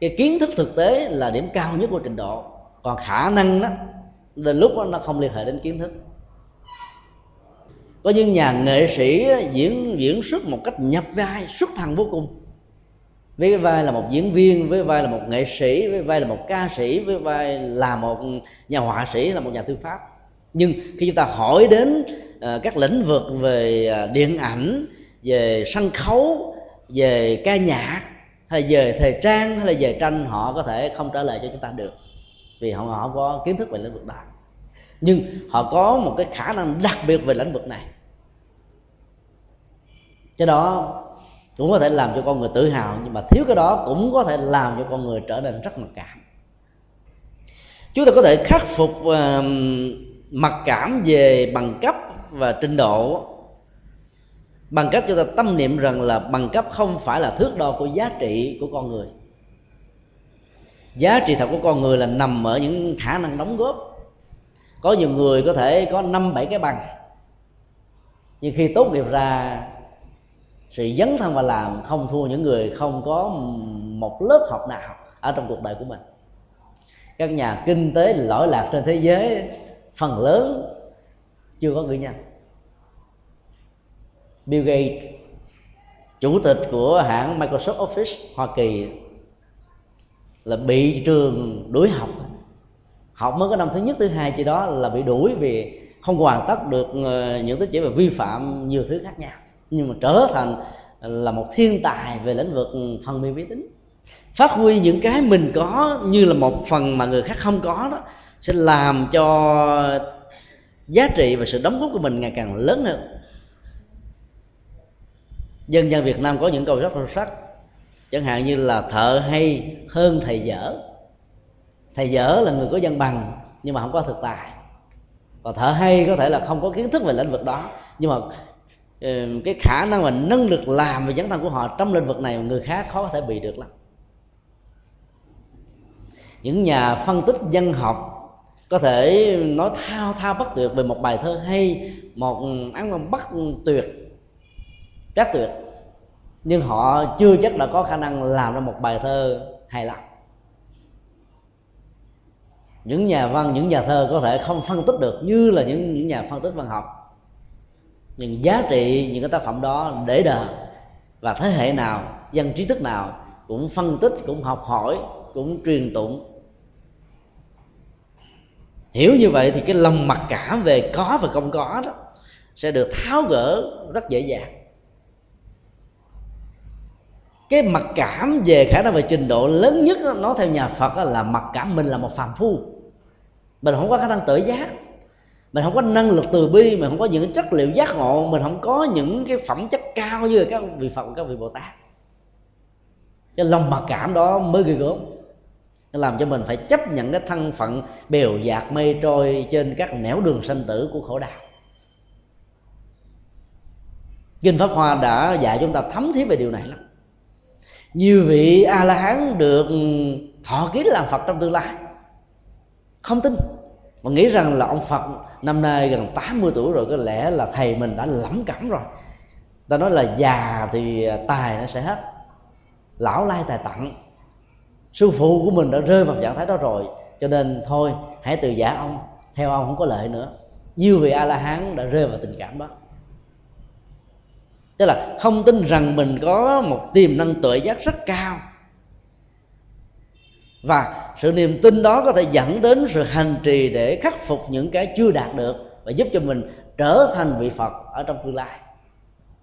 cái kiến thức thực tế là điểm cao nhất của trình độ. Còn khả năng đó, đến lúc đó nó không liên hệ đến kiến thức. Có những nhà nghệ sĩ diễn diễn xuất một cách nhập vai, xuất thần vô cùng. Với cái vai là một diễn viên, với vai là một nghệ sĩ, với vai là một ca sĩ, với vai là một nhà họa sĩ, là một nhà thư pháp. Nhưng khi chúng ta hỏi đến các lĩnh vực về điện ảnh, về sân khấu, về ca nhạc, hay về thời trang, hay là về tranh, họ có thể không trả lời cho chúng ta được, vì họ họ có kiến thức về lĩnh vực đó. Nhưng họ có một cái khả năng đặc biệt về lĩnh vực này, cái đó cũng có thể làm cho con người tự hào, nhưng mà thiếu cái đó cũng có thể làm cho con người trở nên rất mặc cảm. Chúng ta có thể khắc phục uh, mặc cảm về bằng cấp và trình độ bằng cách chúng ta tâm niệm rằng là bằng cấp không phải là thước đo của giá trị của con người. Giá trị thật của con người là nằm ở những khả năng đóng góp. Có nhiều người có thể có năm bảy cái bằng, nhưng khi tốt nghiệp ra, sự dấn thân và làm không thua những người không có một lớp học nào ở trong cuộc đời của mình. Các nhà kinh tế lỗi lạc trên thế giới phần lớn chưa có cử nhân. Bill Gates, chủ tịch của hãng Microsoft Office Hoa Kỳ, là bị trường đuổi học. Học mới có năm thứ nhất, thứ hai chỉ đó là bị đuổi vì không hoàn tất được những tín chỉ và vi phạm nhiều thứ khác nhau. Nhưng mà trở thành là một thiên tài về lĩnh vực phần mềm vi tính. Phát huy những cái mình có như là một phần mà người khác không có đó, sẽ làm cho giá trị và sự đóng góp của mình ngày càng lớn hơn. Dân gian Việt Nam có những câu rất sâu sắc, chẳng hạn như là thợ hay hơn thầy dở. Thầy dở là người có văn bằng nhưng mà không có thực tài, và thợ hay có thể là không có kiến thức về lĩnh vực đó, nhưng mà cái khả năng và năng lực làm và dấn thân của họ trong lĩnh vực này người khác khó có thể bị được lắm. Những nhà phân tích văn học có thể nói thao thao bất tuyệt về một bài thơ hay, một án văn bất tuyệt, trác tuyệt, nhưng họ chưa chắc là có khả năng làm ra một bài thơ hay lắm. Những nhà văn, những nhà thơ có thể không phân tích được như là những, những nhà phân tích văn học, nhưng giá trị những cái tác phẩm đó để đời, và thế hệ nào, dân trí thức nào cũng phân tích, cũng học hỏi, cũng truyền tụng. Hiểu như vậy thì cái lòng mặc cả về có và không có đó sẽ được tháo gỡ rất dễ dàng. Cái mặc cảm về khả năng về trình độ lớn nhất đó, nói theo nhà Phật là mặc cảm mình là một phàm phu, mình không có khả năng tự giác, mình không có năng lực từ bi, mình không có những chất liệu giác ngộ, mình không có những cái phẩm chất cao như các vị Phật, các vị Bồ Tát. Cái lòng mặc cảm đó mới ghê gớm, làm cho mình phải chấp nhận cái thân phận bèo dạt mây trôi trên các nẻo đường sanh tử của khổ đạo. Kinh Pháp Hoa đã dạy chúng ta thấm thía về điều này lắm. Nhiều vị A-la-hán được thọ ký làm Phật trong tương lai không tin, mà nghĩ rằng là ông Phật năm nay gần tám mươi tuổi rồi, có lẽ là thầy mình đã lẩm cẩm rồi. Ta nói là già thì tài nó sẽ hết, lão lai tài tặng, sư phụ của mình đã rơi vào trạng thái đó rồi, cho nên thôi hãy từ giả ông, theo ông không có lợi nữa. Nhiều vị A-la-hán đã rơi vào tình cảm đó, tức là không tin rằng mình có một tiềm năng tuệ giác rất cao, và sự niềm tin đó có thể dẫn đến sự hành trì để khắc phục những cái chưa đạt được và giúp cho mình trở thành vị Phật ở trong tương lai.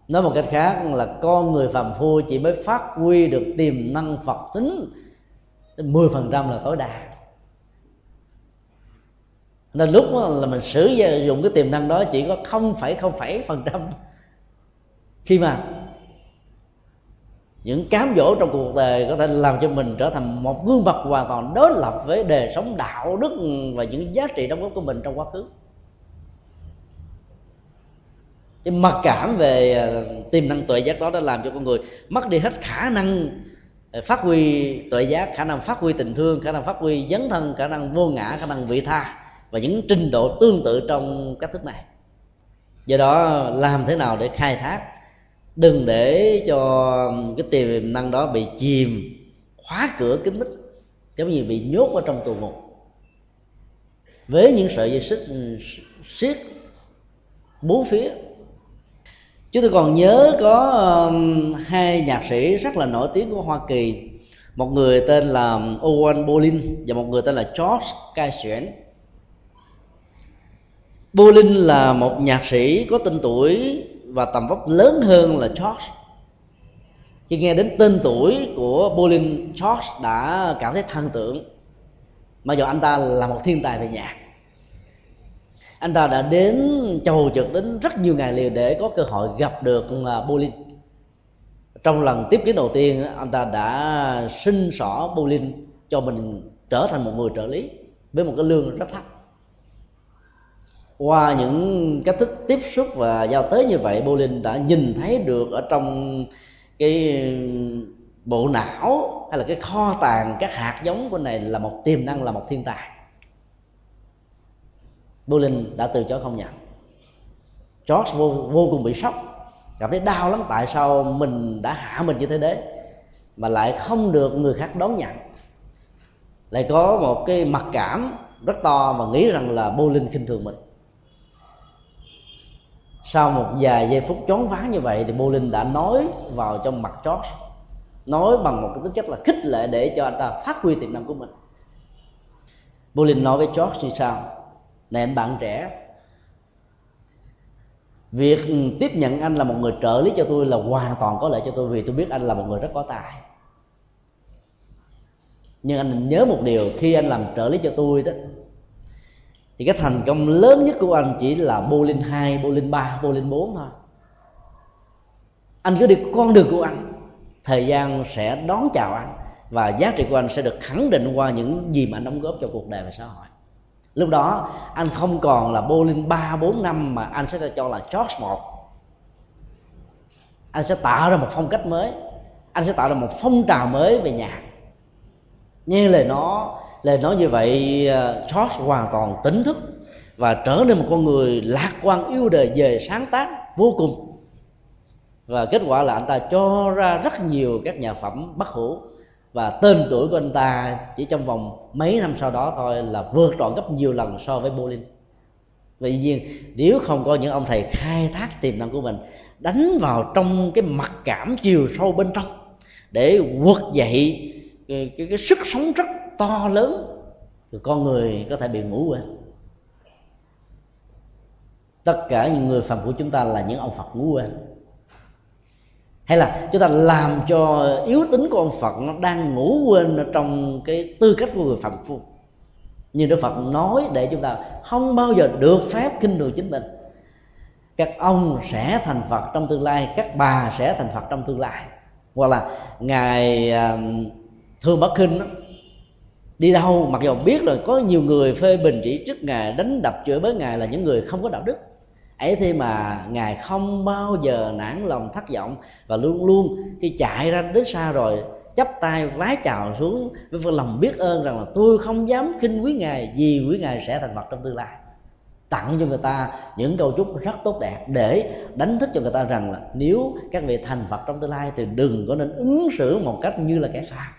Nói một cách khác là con người phàm phu chỉ mới phát huy được tiềm năng Phật tính mười phần trăm là tối đa, nên lúc là mình sử dụng cái tiềm năng đó chỉ có không phẩy không phẩy phần trăm. Khi mà những cám dỗ trong cuộc đời có thể làm cho mình trở thành một gương mặt hoàn toàn đối lập với đời sống đạo đức và những giá trị đóng góp của mình trong quá khứ. Cái mặc cảm về tiềm năng tuệ giác đó đã làm cho con người mất đi hết khả năng phát huy tuệ giác, khả năng phát huy tình thương, khả năng phát huy dấn thân, khả năng vô ngã, khả năng vị tha và những trình độ tương tự trong cách thức này. Do đó làm thế nào để khai thác, đừng để cho cái tiềm năng đó bị chìm, khóa cửa kín mít, giống như bị nhốt ở trong tù ngục với những sợi dây xích xiết bốn phía. Chúng tôi còn nhớ có hai nhạc sĩ rất là nổi tiếng của Hoa Kỳ, một người tên là Owen Bolin và một người tên là George Kaiser. Bolin là một nhạc sĩ có tên tuổi và tầm vóc lớn hơn là George. Khi nghe đến tên tuổi của Bolin, George đã cảm thấy thần tượng. Mà dù anh ta là một thiên tài về nhạc, anh ta đã đến chầu trực đến rất nhiều ngày liền để có cơ hội gặp được Bolin. Trong lần tiếp kiến đầu tiên, anh ta đã xin xỏ Bolin cho mình trở thành một người trợ lý với một cái lương rất thấp. Qua những cách thức tiếp xúc và giao tế như vậy, Bolin đã nhìn thấy được ở trong cái bộ não hay là cái kho tàng các hạt giống của này là một tiềm năng, là một thiên tài. Bolin đã từ chối không nhận. George vô, vô cùng bị sốc, cảm thấy đau lắm, tại sao mình đã hạ mình như thế đấy mà lại không được người khác đón nhận, lại có một cái mặc cảm rất to mà nghĩ rằng là Bolin khinh thường mình. Sau một vài giây phút choáng váng như vậy thì Bolin đã nói vào trong mặt George, nói bằng một cái tính chất là khích lệ để cho anh ta phát huy tiềm năng của mình. Bolin nói với George như sau: "Này anh bạn trẻ, việc tiếp nhận anh là một người trợ lý cho tôi là hoàn toàn có lợi cho tôi, vì tôi biết anh là một người rất có tài. Nhưng anh nhớ một điều, khi anh làm trợ lý cho tôi đó thì cái thành công lớn nhất của anh chỉ là Bolin hai, Bolin ba, Bolin bốn thôi. Anh cứ đi con đường của anh, thời gian sẽ đón chào anh và giá trị của anh sẽ được khẳng định qua những gì mà anh đóng góp cho cuộc đời và xã hội. Lúc đó anh không còn là Bolin ba, bốn, năm mà anh sẽ cho là George một. Anh sẽ tạo ra một phong cách mới, anh sẽ tạo ra một phong trào mới về nhạc." Như lời nó Lời nói như vậy, George hoàn toàn tỉnh thức và trở nên một con người lạc quan, yêu đời, về sáng tác vô cùng. Và kết quả là anh ta cho ra rất nhiều các nhà phẩm bất hủ, và tên tuổi của anh ta chỉ trong vòng mấy năm sau đó thôi là vượt trội gấp nhiều lần so với Bolin. Tuy nhiên, nếu không có những ông thầy khai thác tiềm năng của mình, đánh vào trong cái mặc cảm chiều sâu bên trong để quật dậy cái, cái, cái sức sống rất to lớn, thì con người có thể bị ngủ quên. Tất cả những người phàm của chúng ta là những ông Phật ngủ quên, hay là chúng ta làm cho yếu tính của ông Phật nó đang ngủ quên trong cái tư cách của người phàm phu. Nhưng Đức Phật nói để chúng ta không bao giờ được phép khinh thường chính mình. Các ông sẽ thành Phật trong tương lai, các bà sẽ thành Phật trong tương lai. Hoặc là Ngài Thương Bất Khinh đó, đi đâu mặc dù biết rồi có nhiều người phê bình chỉ trích Ngài, đánh đập chửi bới Ngài là những người không có đạo đức, ấy thế mà Ngài không bao giờ nản lòng thất vọng, và luôn luôn khi chạy ra đến xa rồi chắp tay vái chào xuống với lòng biết ơn rằng là tôi không dám khinh quý Ngài vì quý Ngài sẽ thành Phật trong tương lai. Tặng cho người ta những câu chúc rất tốt đẹp để đánh thức cho người ta rằng là nếu các vị thành Phật trong tương lai thì đừng có nên ứng xử một cách như là kẻ phàm,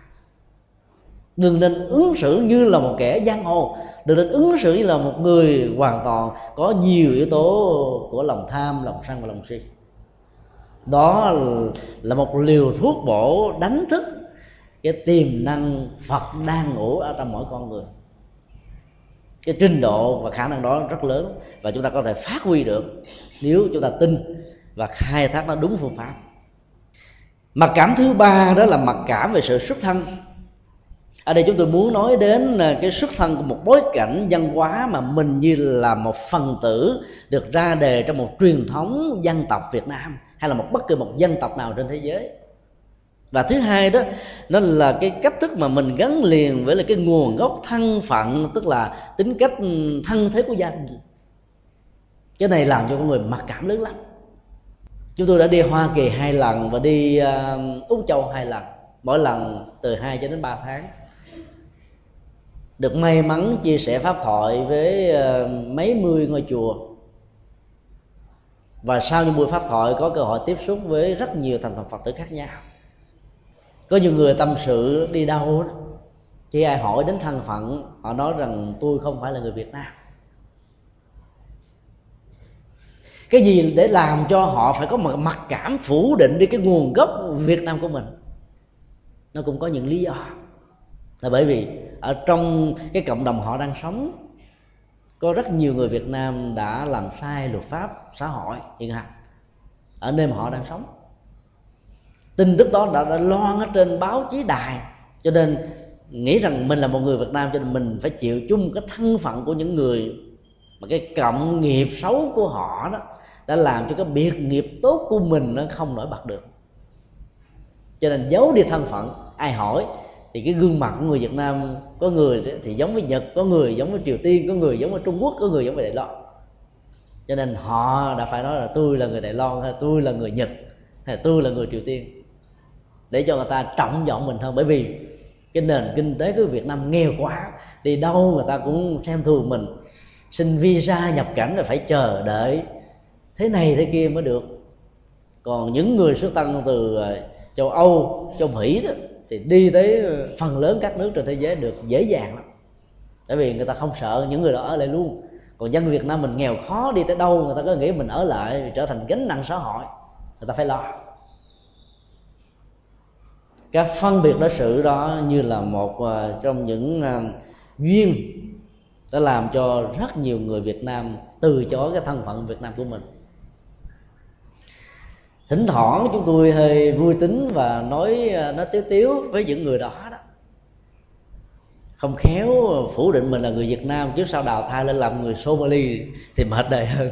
đừng nên ứng xử như là một kẻ giang hồ, đừng nên ứng xử như là một người hoàn toàn có nhiều yếu tố của lòng tham, lòng sân và lòng si. Đó là một liều thuốc bổ đánh thức cái tiềm năng Phật đang ngủ ở trong mỗi con người. Cái trình độ và khả năng đó rất lớn, và chúng ta có thể phát huy được nếu chúng ta tin và khai thác nó đúng phương pháp. Mặc cảm thứ ba đó là mặc cảm về sự xuất thân. Ở đây chúng tôi muốn nói đến cái xuất thân của một bối cảnh văn hóa mà mình như là một phần tử được ra đề trong một truyền thống dân tộc Việt Nam, hay là một bất cứ một dân tộc nào trên thế giới. Và thứ hai đó, nó là cái cách thức mà mình gắn liền với là cái nguồn gốc thân phận, tức là tính cách thân thế của gia đình. Cái này làm cho con người mặc cảm lớn lắm. Chúng tôi đã đi Hoa Kỳ hai lần và đi uh, Úc Châu hai lần, mỗi lần từ hai cho đến ba tháng. Được may mắn chia sẻ pháp thoại với uh, mấy mươi ngôi chùa, và sau những buổi pháp thoại có cơ hội tiếp xúc với rất nhiều thành phần Phật tử khác nhau. Có nhiều người tâm sự đi đâu đó, khi ai hỏi đến thân phận, họ nói rằng tôi không phải là người Việt Nam. Cái gì để làm cho họ phải có một mặc cảm phủ định đi cái nguồn gốc Việt Nam của mình? Nó cũng có những lý do, là bởi vì ở trong cái cộng đồng họ đang sống, có rất nhiều người Việt Nam đã làm sai luật pháp xã hội hiện hành ở nơi mà họ đang sống. Tin tức đó đã, đã loan ở trên báo chí đài, cho nên nghĩ rằng mình là một người Việt Nam, cho nên mình phải chịu chung cái thân phận của những người mà cái cộng nghiệp xấu của họ đó đã làm cho cái biệt nghiệp tốt của mình nó không nổi bật được. Cho nên giấu đi thân phận, ai hỏi thì cái gương mặt của người Việt Nam, có người thì giống với Nhật, có người giống với Triều Tiên, có người giống với Trung Quốc, có người giống với Đài Loan. Cho nên họ đã phải nói là tôi là người Đài Loan, hay tôi là người Nhật, hay tôi là người Triều Tiên, để cho người ta trọng vọng mình hơn. Bởi vì cái nền kinh tế của Việt Nam nghèo quá, đi đâu người ta cũng xem thường mình, xin visa nhập cảnh là phải chờ đợi thế này thế kia mới được. Còn những người xuất thân từ châu Âu, châu Mỹ đó, thì đi tới phần lớn các nước trên thế giới được dễ dàng lắm, bởi vì người ta không sợ những người đó ở lại luôn. Còn dân Việt Nam mình nghèo khó, đi tới đâu người ta có nghĩ mình ở lại trở thành gánh nặng xã hội, người ta phải lo. Các phân biệt đối xử đó như là một trong những duyên đã làm cho rất nhiều người Việt Nam từ chối cái thân phận Việt Nam của mình. Thỉnh thoảng chúng tôi hơi vui tính và nói nói tiếu tiếu với những người đó đó, không khéo phủ định mình là người Việt Nam chứ sao đào thai lên làm người Somali thì mệt đời hơn.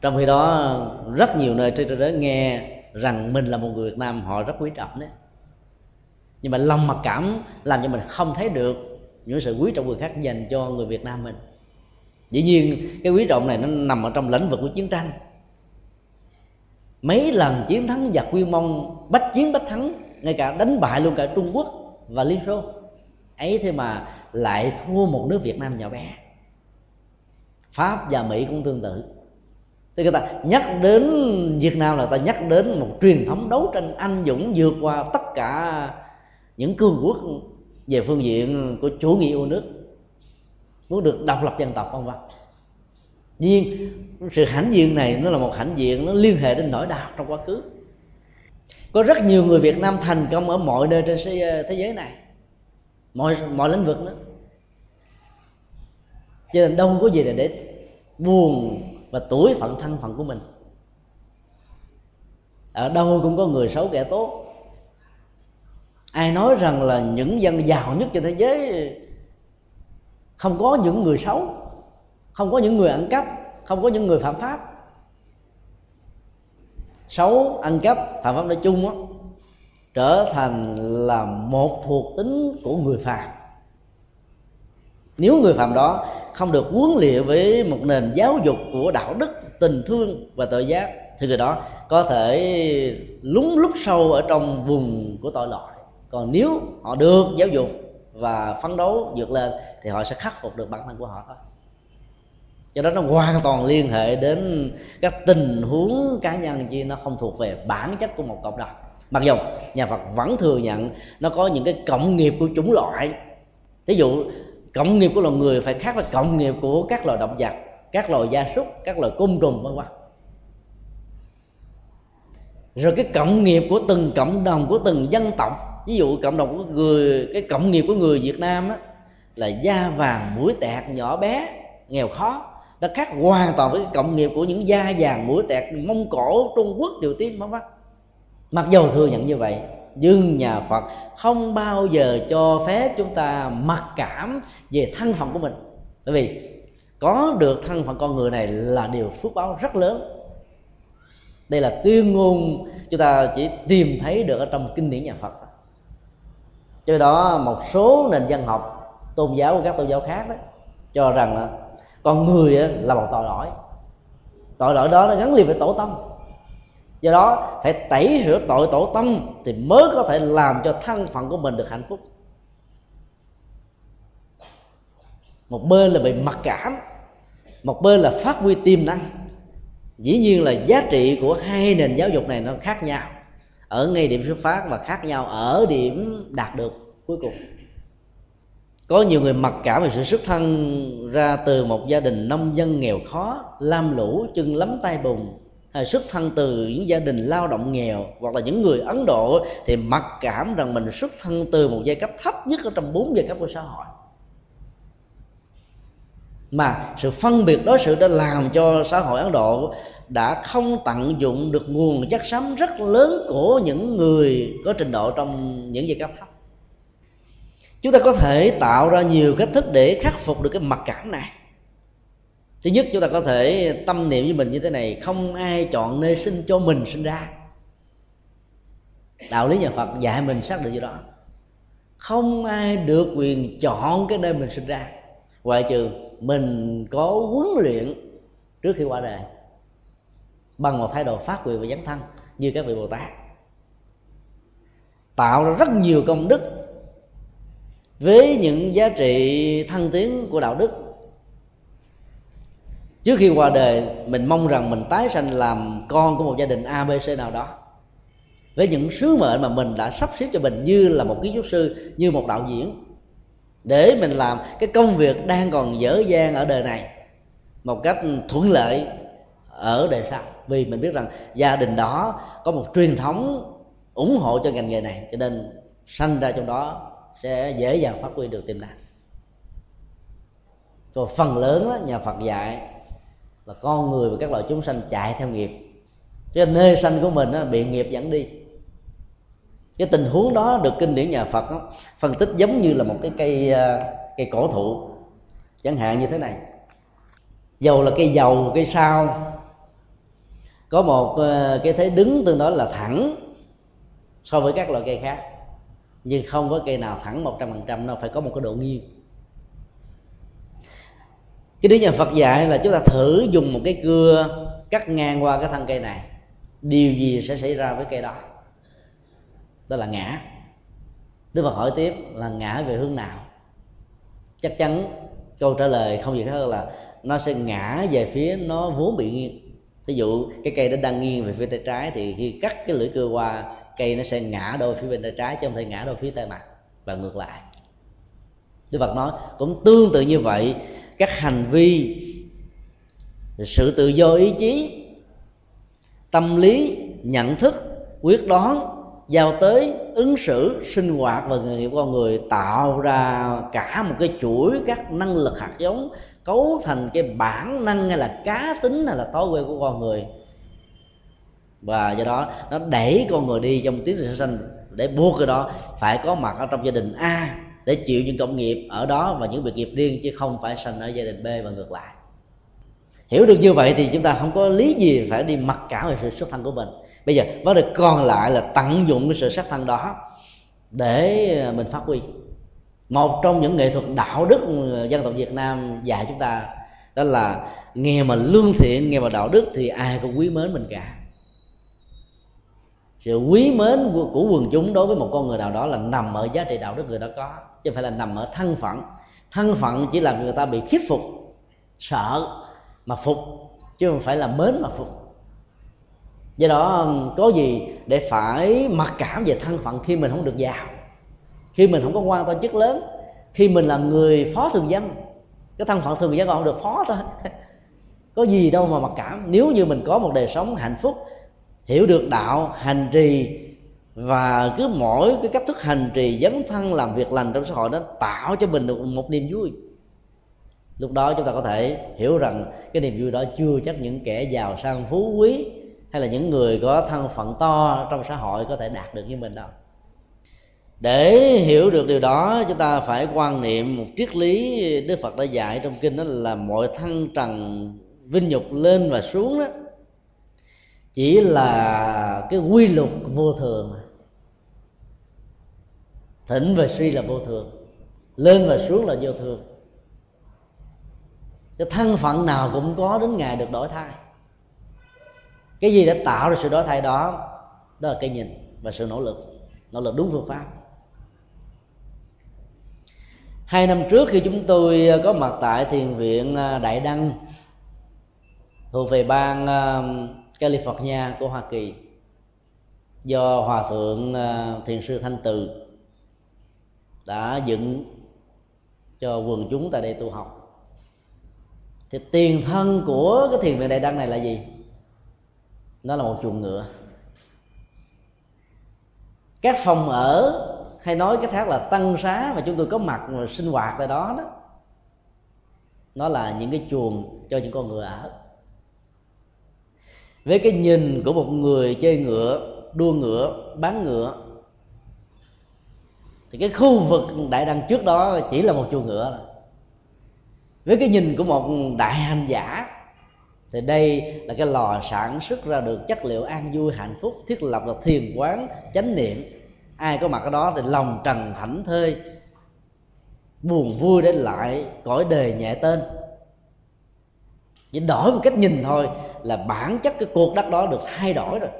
Trong khi đó rất nhiều nơi trên thế giới nghe rằng mình là một người Việt Nam họ rất quý trọng đấy, nhưng mà lòng mặc cảm làm cho mình không thấy được những sự quý trọng người khác dành cho người Việt Nam mình. Dĩ nhiên cái quý trọng này nó nằm ở trong lĩnh vực của chiến tranh. Mấy lần chiến thắng giặc Quy Mông, bách chiến bách thắng, ngay cả đánh bại luôn cả Trung Quốc và Liên Xô ấy, thế mà lại thua một nước Việt Nam nhỏ bé. Pháp và Mỹ cũng tương tự. Thì người ta nhắc đến Việt Nam là ta nhắc đến một truyền thống đấu tranh anh dũng vượt qua tất cả những cương quốc về phương diện của chủ nghĩa yêu nước, muốn được độc lập dân tộc, vân vân. Nhưng sự hãnh diện này nó là một hãnh diện nó liên hệ đến nỗi đau trong quá khứ. Có rất nhiều người Việt Nam thành công ở mọi nơi trên thế giới này, mọi mọi lĩnh vực nữa. Cho nên đâu có gì để, để buồn và tủi phận thân phận của mình. Ở đâu cũng có người xấu kẻ tốt. Ai nói rằng là những dân giàu nhất trên thế giới không có những người xấu, không có những người ăn cắp, không có những người phạm pháp. Xấu, ăn cắp, phạm pháp nói chung đó, trở thành là một thuộc tính của người phạm. Nếu người phạm đó không được huấn luyện với một nền giáo dục của đạo đức, tình thương và tự giác, thì người đó có thể lún lút sâu ở trong vùng của tội lỗi. Còn nếu họ được giáo dục và phấn đấu vượt lên thì họ sẽ khắc phục được bản thân của họ thôi. Cho đó nó hoàn toàn liên hệ đến các tình huống cá nhân, chứ nó không thuộc về bản chất của một cộng đồng. Mặc dù nhà Phật vẫn thừa nhận nó có những cái cộng nghiệp của chủng loại. Thí dụ cộng nghiệp của loài người phải khác với cộng nghiệp của các loài động vật, các loài gia súc, các loài côn trùng, vân vân. Rồi cái cộng nghiệp của từng cộng đồng, của từng dân tộc. Ví dụ cộng đồng của người, cái cộng nghiệp của người Việt Nam á, là da vàng mũi tẹt, nhỏ bé, nghèo khó. Nó khác hoàn toàn với cái cộng nghiệp của những da vàng mũi tẹt Mông Cổ, Trung Quốc, Triều Tiên, vân vân. Mặc dù thừa nhận như vậy, nhưng nhà Phật không bao giờ cho phép chúng ta mặc cảm về thân phận của mình. Bởi vì có được thân phận con người này là điều phước báo rất lớn. Đây là tuyên ngôn chúng ta chỉ tìm thấy được ở trong kinh điển nhà Phật. Cho đó một số nền văn học, tôn giáo của các tôn giáo khác đó, cho rằng là con người là một tội lỗi. Tội lỗi đó nó gắn liền với tổ tông. Do đó phải tẩy rửa tội tổ tông thì mới có thể làm cho thân phận của mình được hạnh phúc. Một bên là bị mặc cảm, một bên là phát huy tiềm năng. Dĩ nhiên là giá trị của hai nền giáo dục này nó khác nhau ở ngay điểm xuất phát, và khác nhau ở điểm đạt được cuối cùng. Có nhiều người mặc cảm về sự xuất thân ra từ một gia đình nông dân nghèo khó, lam lũ, chân lấm tay bùn. Hay xuất thân từ những gia đình lao động nghèo, hoặc là những người Ấn Độ thì mặc cảm rằng mình xuất thân từ một giai cấp thấp nhất ở trong bốn giai cấp của xã hội. Mà sự phân biệt đối xử đã làm cho xã hội Ấn Độ đã không tận dụng được nguồn chất xám rất lớn của những người có trình độ trong những giai cấp thấp. Chúng ta có thể tạo ra nhiều cách thức để khắc phục được cái mặc cảm này. Thứ nhất, chúng ta có thể tâm niệm với mình như thế này: không ai chọn nơi sinh cho mình sinh ra. Đạo lý nhà Phật dạy mình xác định như đó. Không ai được quyền chọn cái nơi mình sinh ra, ngoại trừ mình có huấn luyện trước khi qua đời bằng một thái độ phát nguyện và dấn thân như các vị Bồ Tát. Tạo ra rất nhiều công đức với những giá trị thăng tiến của đạo đức. Trước khi qua đời, mình mong rằng mình tái sanh làm con của một gia đình a bê xê nào đó, với những sứ mệnh mà mình đã sắp xếp cho mình, như là một kiến trúc sư, như một đạo diễn, để mình làm cái công việc đang còn dở dang ở đời này một cách thuận lợi ở đời sau. Vì mình biết rằng gia đình đó có một truyền thống ủng hộ cho ngành nghề này, cho nên sanh ra trong đó sẽ dễ dàng phát huy được tiềm năng. Còn phần lớn đó, nhà Phật dạy là con người và các loài chúng sanh chạy theo nghiệp, cho nên nơi sanh của mình đó, bị nghiệp dẫn đi. Cái tình huống đó được kinh điển nhà Phật đó, phân tích giống như là một cái cây cây cổ thụ chẳng hạn như thế này. Dầu là cây dầu, cây sao có một cái thế đứng tương đối là thẳng so với các loại cây khác, nhưng không có cây nào thẳng một trăm phần trăm, nó phải có một cái độ nghiêng. Cái điển nhà Phật dạy là chúng ta thử dùng một cái cưa cắt ngang qua cái thân cây này, điều gì sẽ xảy ra với cây đó? Đó là ngã. Đức Phật hỏi tiếp là ngã về hướng nào? Chắc chắn câu trả lời không gì khác hơn là nó sẽ ngã về phía nó vốn bị nghiêng. Ví dụ cái cây nó đang nghiêng về phía tay trái, thì khi cắt cái lưỡi cưa qua, cây nó sẽ ngã đôi phía bên tay trái chứ không thể ngã đôi phía tay mặt, và ngược lại. Đức Phật nói cũng tương tự như vậy, các hành vi, sự tự do ý chí, tâm lý, nhận thức, quyết đoán, giao tới, ứng xử, sinh hoạt và nghề nghiệp con người tạo ra cả một cái chuỗi các năng lực hạt giống cấu thành cái bản năng hay là cá tính hay là thói quen của con người, và do đó nó đẩy con người đi trong tiến trình sanh, để buộc cái đó phải có mặt ở trong gia đình A để chịu những cộng nghiệp ở đó và những việc nghiệp riêng, chứ không phải sanh ở gia đình B và ngược lại. Hiểu được như vậy thì chúng ta không có lý gì phải đi mặc cả về sự xuất thân của mình. Bây giờ vấn đề còn lại là tận dụng cái sự xuất thân đó để mình phát huy. Một trong những nghệ thuật đạo đức dân tộc Việt Nam dạy chúng ta đó là nghề mà lương thiện, nghề mà đạo đức thì ai cũng quý mến mình cả. Sự quý mến của, của quần chúng đối với một con người nào đó là nằm ở giá trị đạo đức người đó có, chứ không phải là nằm ở thân phận. Thân phận chỉ làm người ta bị khiếp phục, sợ mà phục, chứ không phải là mến mà phục. Do đó có gì để phải mặc cảm về thân phận khi mình không được giàu, khi mình không có quan to chức lớn, khi mình là người phó thường dân, cái thân phận thường dân còn không được phó thôi. Có gì đâu mà mặc cảm, nếu như mình có một đời sống hạnh phúc, hiểu được đạo, hành trì, và cứ mỗi cái cách thức hành trì, dấn thân làm việc lành trong xã hội, nó tạo cho mình được một niềm vui. Lúc đó chúng ta có thể hiểu rằng cái niềm vui đó chưa chắc những kẻ giàu sang phú quý hay là những người có thân phận to trong xã hội có thể đạt được như mình đâu. Để hiểu được điều đó, chúng ta phải quan niệm một triết lý Đức Phật đã dạy trong kinh, đó là mọi thăng trần vinh nhục lên và xuống đó chỉ là cái quy luật vô thường. Thịnh và suy là vô thường, lên và xuống là vô thường. Cái thân phận nào cũng có đến ngày được đổi thay. Cái gì đã tạo ra sự đổi thay đó? Đó là cái nhìn và sự nỗ lực, nỗ lực đúng phương pháp. Hai năm trước khi chúng tôi có mặt tại Thiền viện Đại Đăng thuộc về bang California của Hoa Kỳ, do Hòa Thượng Thiền sư Thanh Từ đã dựng cho quần chúng tại đây tu học, thì tiền thân của cái thiền viện Đại Đăng này là gì? Nó là một chuồng ngựa. Các phòng ở, hay nói cách khác là tăng xá mà chúng tôi có mặt sinh hoạt tại đó đó, nó là những cái chuồng cho những con ngựa ở. Với cái nhìn của một người chơi ngựa, đua ngựa, bán ngựa, thì cái khu vực Đại Đăng trước đó chỉ là một chuồng ngựa rồi. Với cái nhìn của một đại hành giả thì đây là cái lò sản xuất ra được chất liệu an vui hạnh phúc, thiết lập là thiền quán chánh niệm. Ai có mặt ở đó thì lòng trần thảnh thơi, buồn vui đến lại cõi đời nhẹ tên. Chỉ đổi một cách nhìn thôi là bản chất cái cuộc đất đó được thay đổi rồi,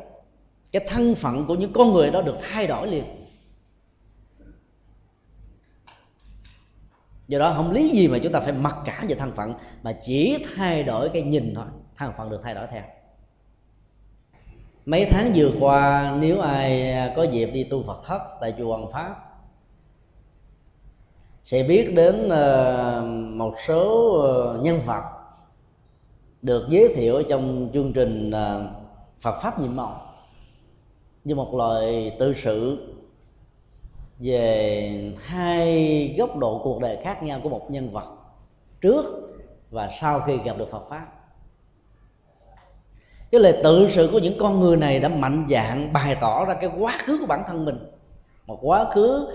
cái thân phận của những con người đó được thay đổi liền. Do đó không lý gì mà chúng ta phải mặc cả về thân phận, mà chỉ thay đổi cái nhìn thôi, thân phận được thay đổi theo. Mấy tháng vừa qua, nếu ai có dịp đi tu Phật thất tại chùa Hoàng Pháp sẽ biết đến một số nhân vật được giới thiệu trong chương trình Phật Pháp Nhiệm Màu như một loại tự sự về hai góc độ cuộc đời khác nhau của một nhân vật trước và sau khi gặp được Phật Pháp. Cái lời tự sự của những con người này đã mạnh dạn bày tỏ ra cái quá khứ của bản thân mình, một quá khứ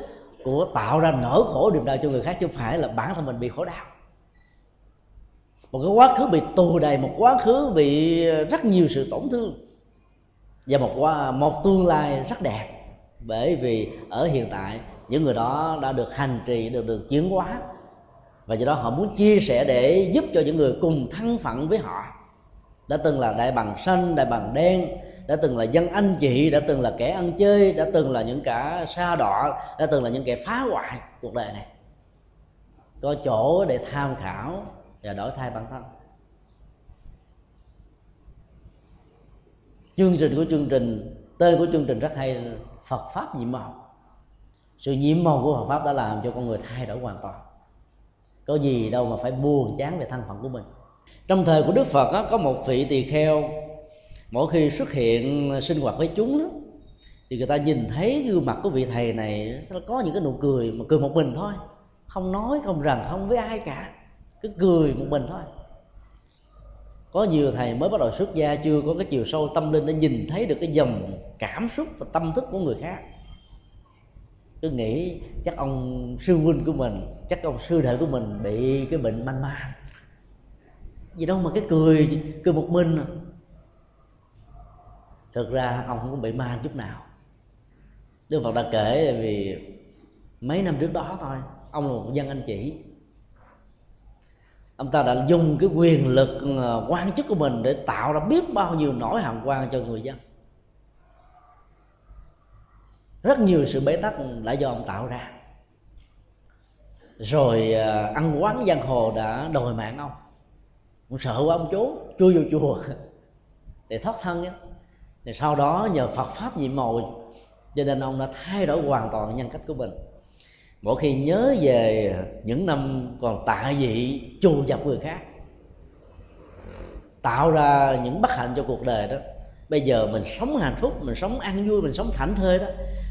của tạo ra nỗi khổ niềm đau cho người khác, chứ không phải là bản thân mình bị khổ đau. Một cái quá khứ bị tù đầy, một quá khứ bị rất nhiều sự tổn thương, và một, quá, một tương lai rất đẹp, bởi vì ở hiện tại những người đó đã được hành trì, được được chuyển hóa, và do đó họ muốn chia sẻ để giúp cho những người cùng thân phận với họ đã từng là đại bằng xanh, đại bằng đen, đã từng là dân anh chị, đã từng là kẻ ăn chơi, đã từng là những kẻ sa đọa, đã từng là những kẻ phá hoại cuộc đời này, có chỗ để tham khảo và đổi thay bản thân. Chương trình của chương trình, tên của chương trình rất hay, Phật Pháp nhiệm màu. Sự nhiệm màu của Phật Pháp đã làm cho con người thay đổi hoàn toàn. Có gì đâu mà phải buồn chán về thân phận của mình. Trong thời của Đức Phật đó, có một vị tỳ kheo, mỗi khi xuất hiện sinh hoạt với chúng đó, thì người ta nhìn thấy gương mặt của vị thầy này có những cái nụ cười mà cười một mình thôi, không nói không rằng không với ai cả, cứ cười một mình thôi. Có nhiều thầy mới bắt đầu xuất gia chưa có cái chiều sâu tâm linh để nhìn thấy được cái dòng cảm xúc và tâm thức của người khác, cứ nghĩ chắc ông sư huynh của mình, chắc ông sư đệ của mình bị cái bệnh man man gì đâu mà cái cười cười một mình. Thực ra ông cũng bị man chút nào. Đức Phật đã kể vì mấy năm trước đó thôi, ông là một dân anh chị, ông ta đã dùng cái quyền lực quan chức của mình để tạo ra biết bao nhiêu nỗi hàm oan cho người dân. Rất nhiều sự bế tắc đã do ông tạo ra. Rồi ăn quán giang hồ đã đòi mạng ông, ông sợ quá ông trốn, chui vô chùa để thoát thân nhé. Thì sau đó nhờ Phật Pháp nhiệm màu, cho nên ông đã thay đổi hoàn toàn nhân cách của mình. Mỗi khi nhớ về những năm còn tạ dị trù dập người khác, tạo ra những bất hạnh cho cuộc đời đó, bây giờ mình sống hạnh phúc, mình sống an vui, mình sống thảnh thơi đó,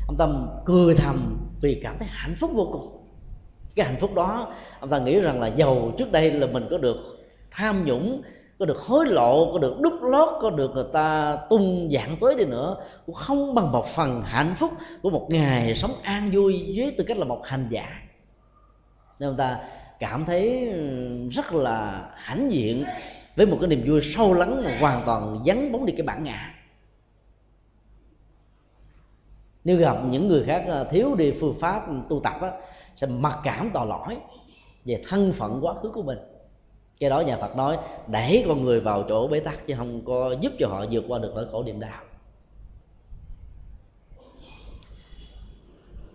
ông ta cười thầm vì cảm thấy hạnh phúc vô cùng. Cái hạnh phúc đó ông ta nghĩ rằng là giàu trước đây là mình có được tham nhũng, có được hối lộ, có được đút lót, có được người ta tung dạng tới đi nữa cũng không bằng một phần hạnh phúc của một ngày sống an vui với tư cách là một hành giả. Nên người ta cảm thấy rất là hãnh diện với một cái niềm vui sâu lắng mà hoàn toàn vắng bóng đi cái bản ngã. Nếu gặp những người khác thiếu đi phương pháp tu tập đó, sẽ mặc cảm tội lỗi về thân phận quá khứ của mình. Cái đó nhà Phật nói đẩy con người vào chỗ bế tắc, chứ không có giúp cho họ vượt qua được nỗi khổ niềm đau.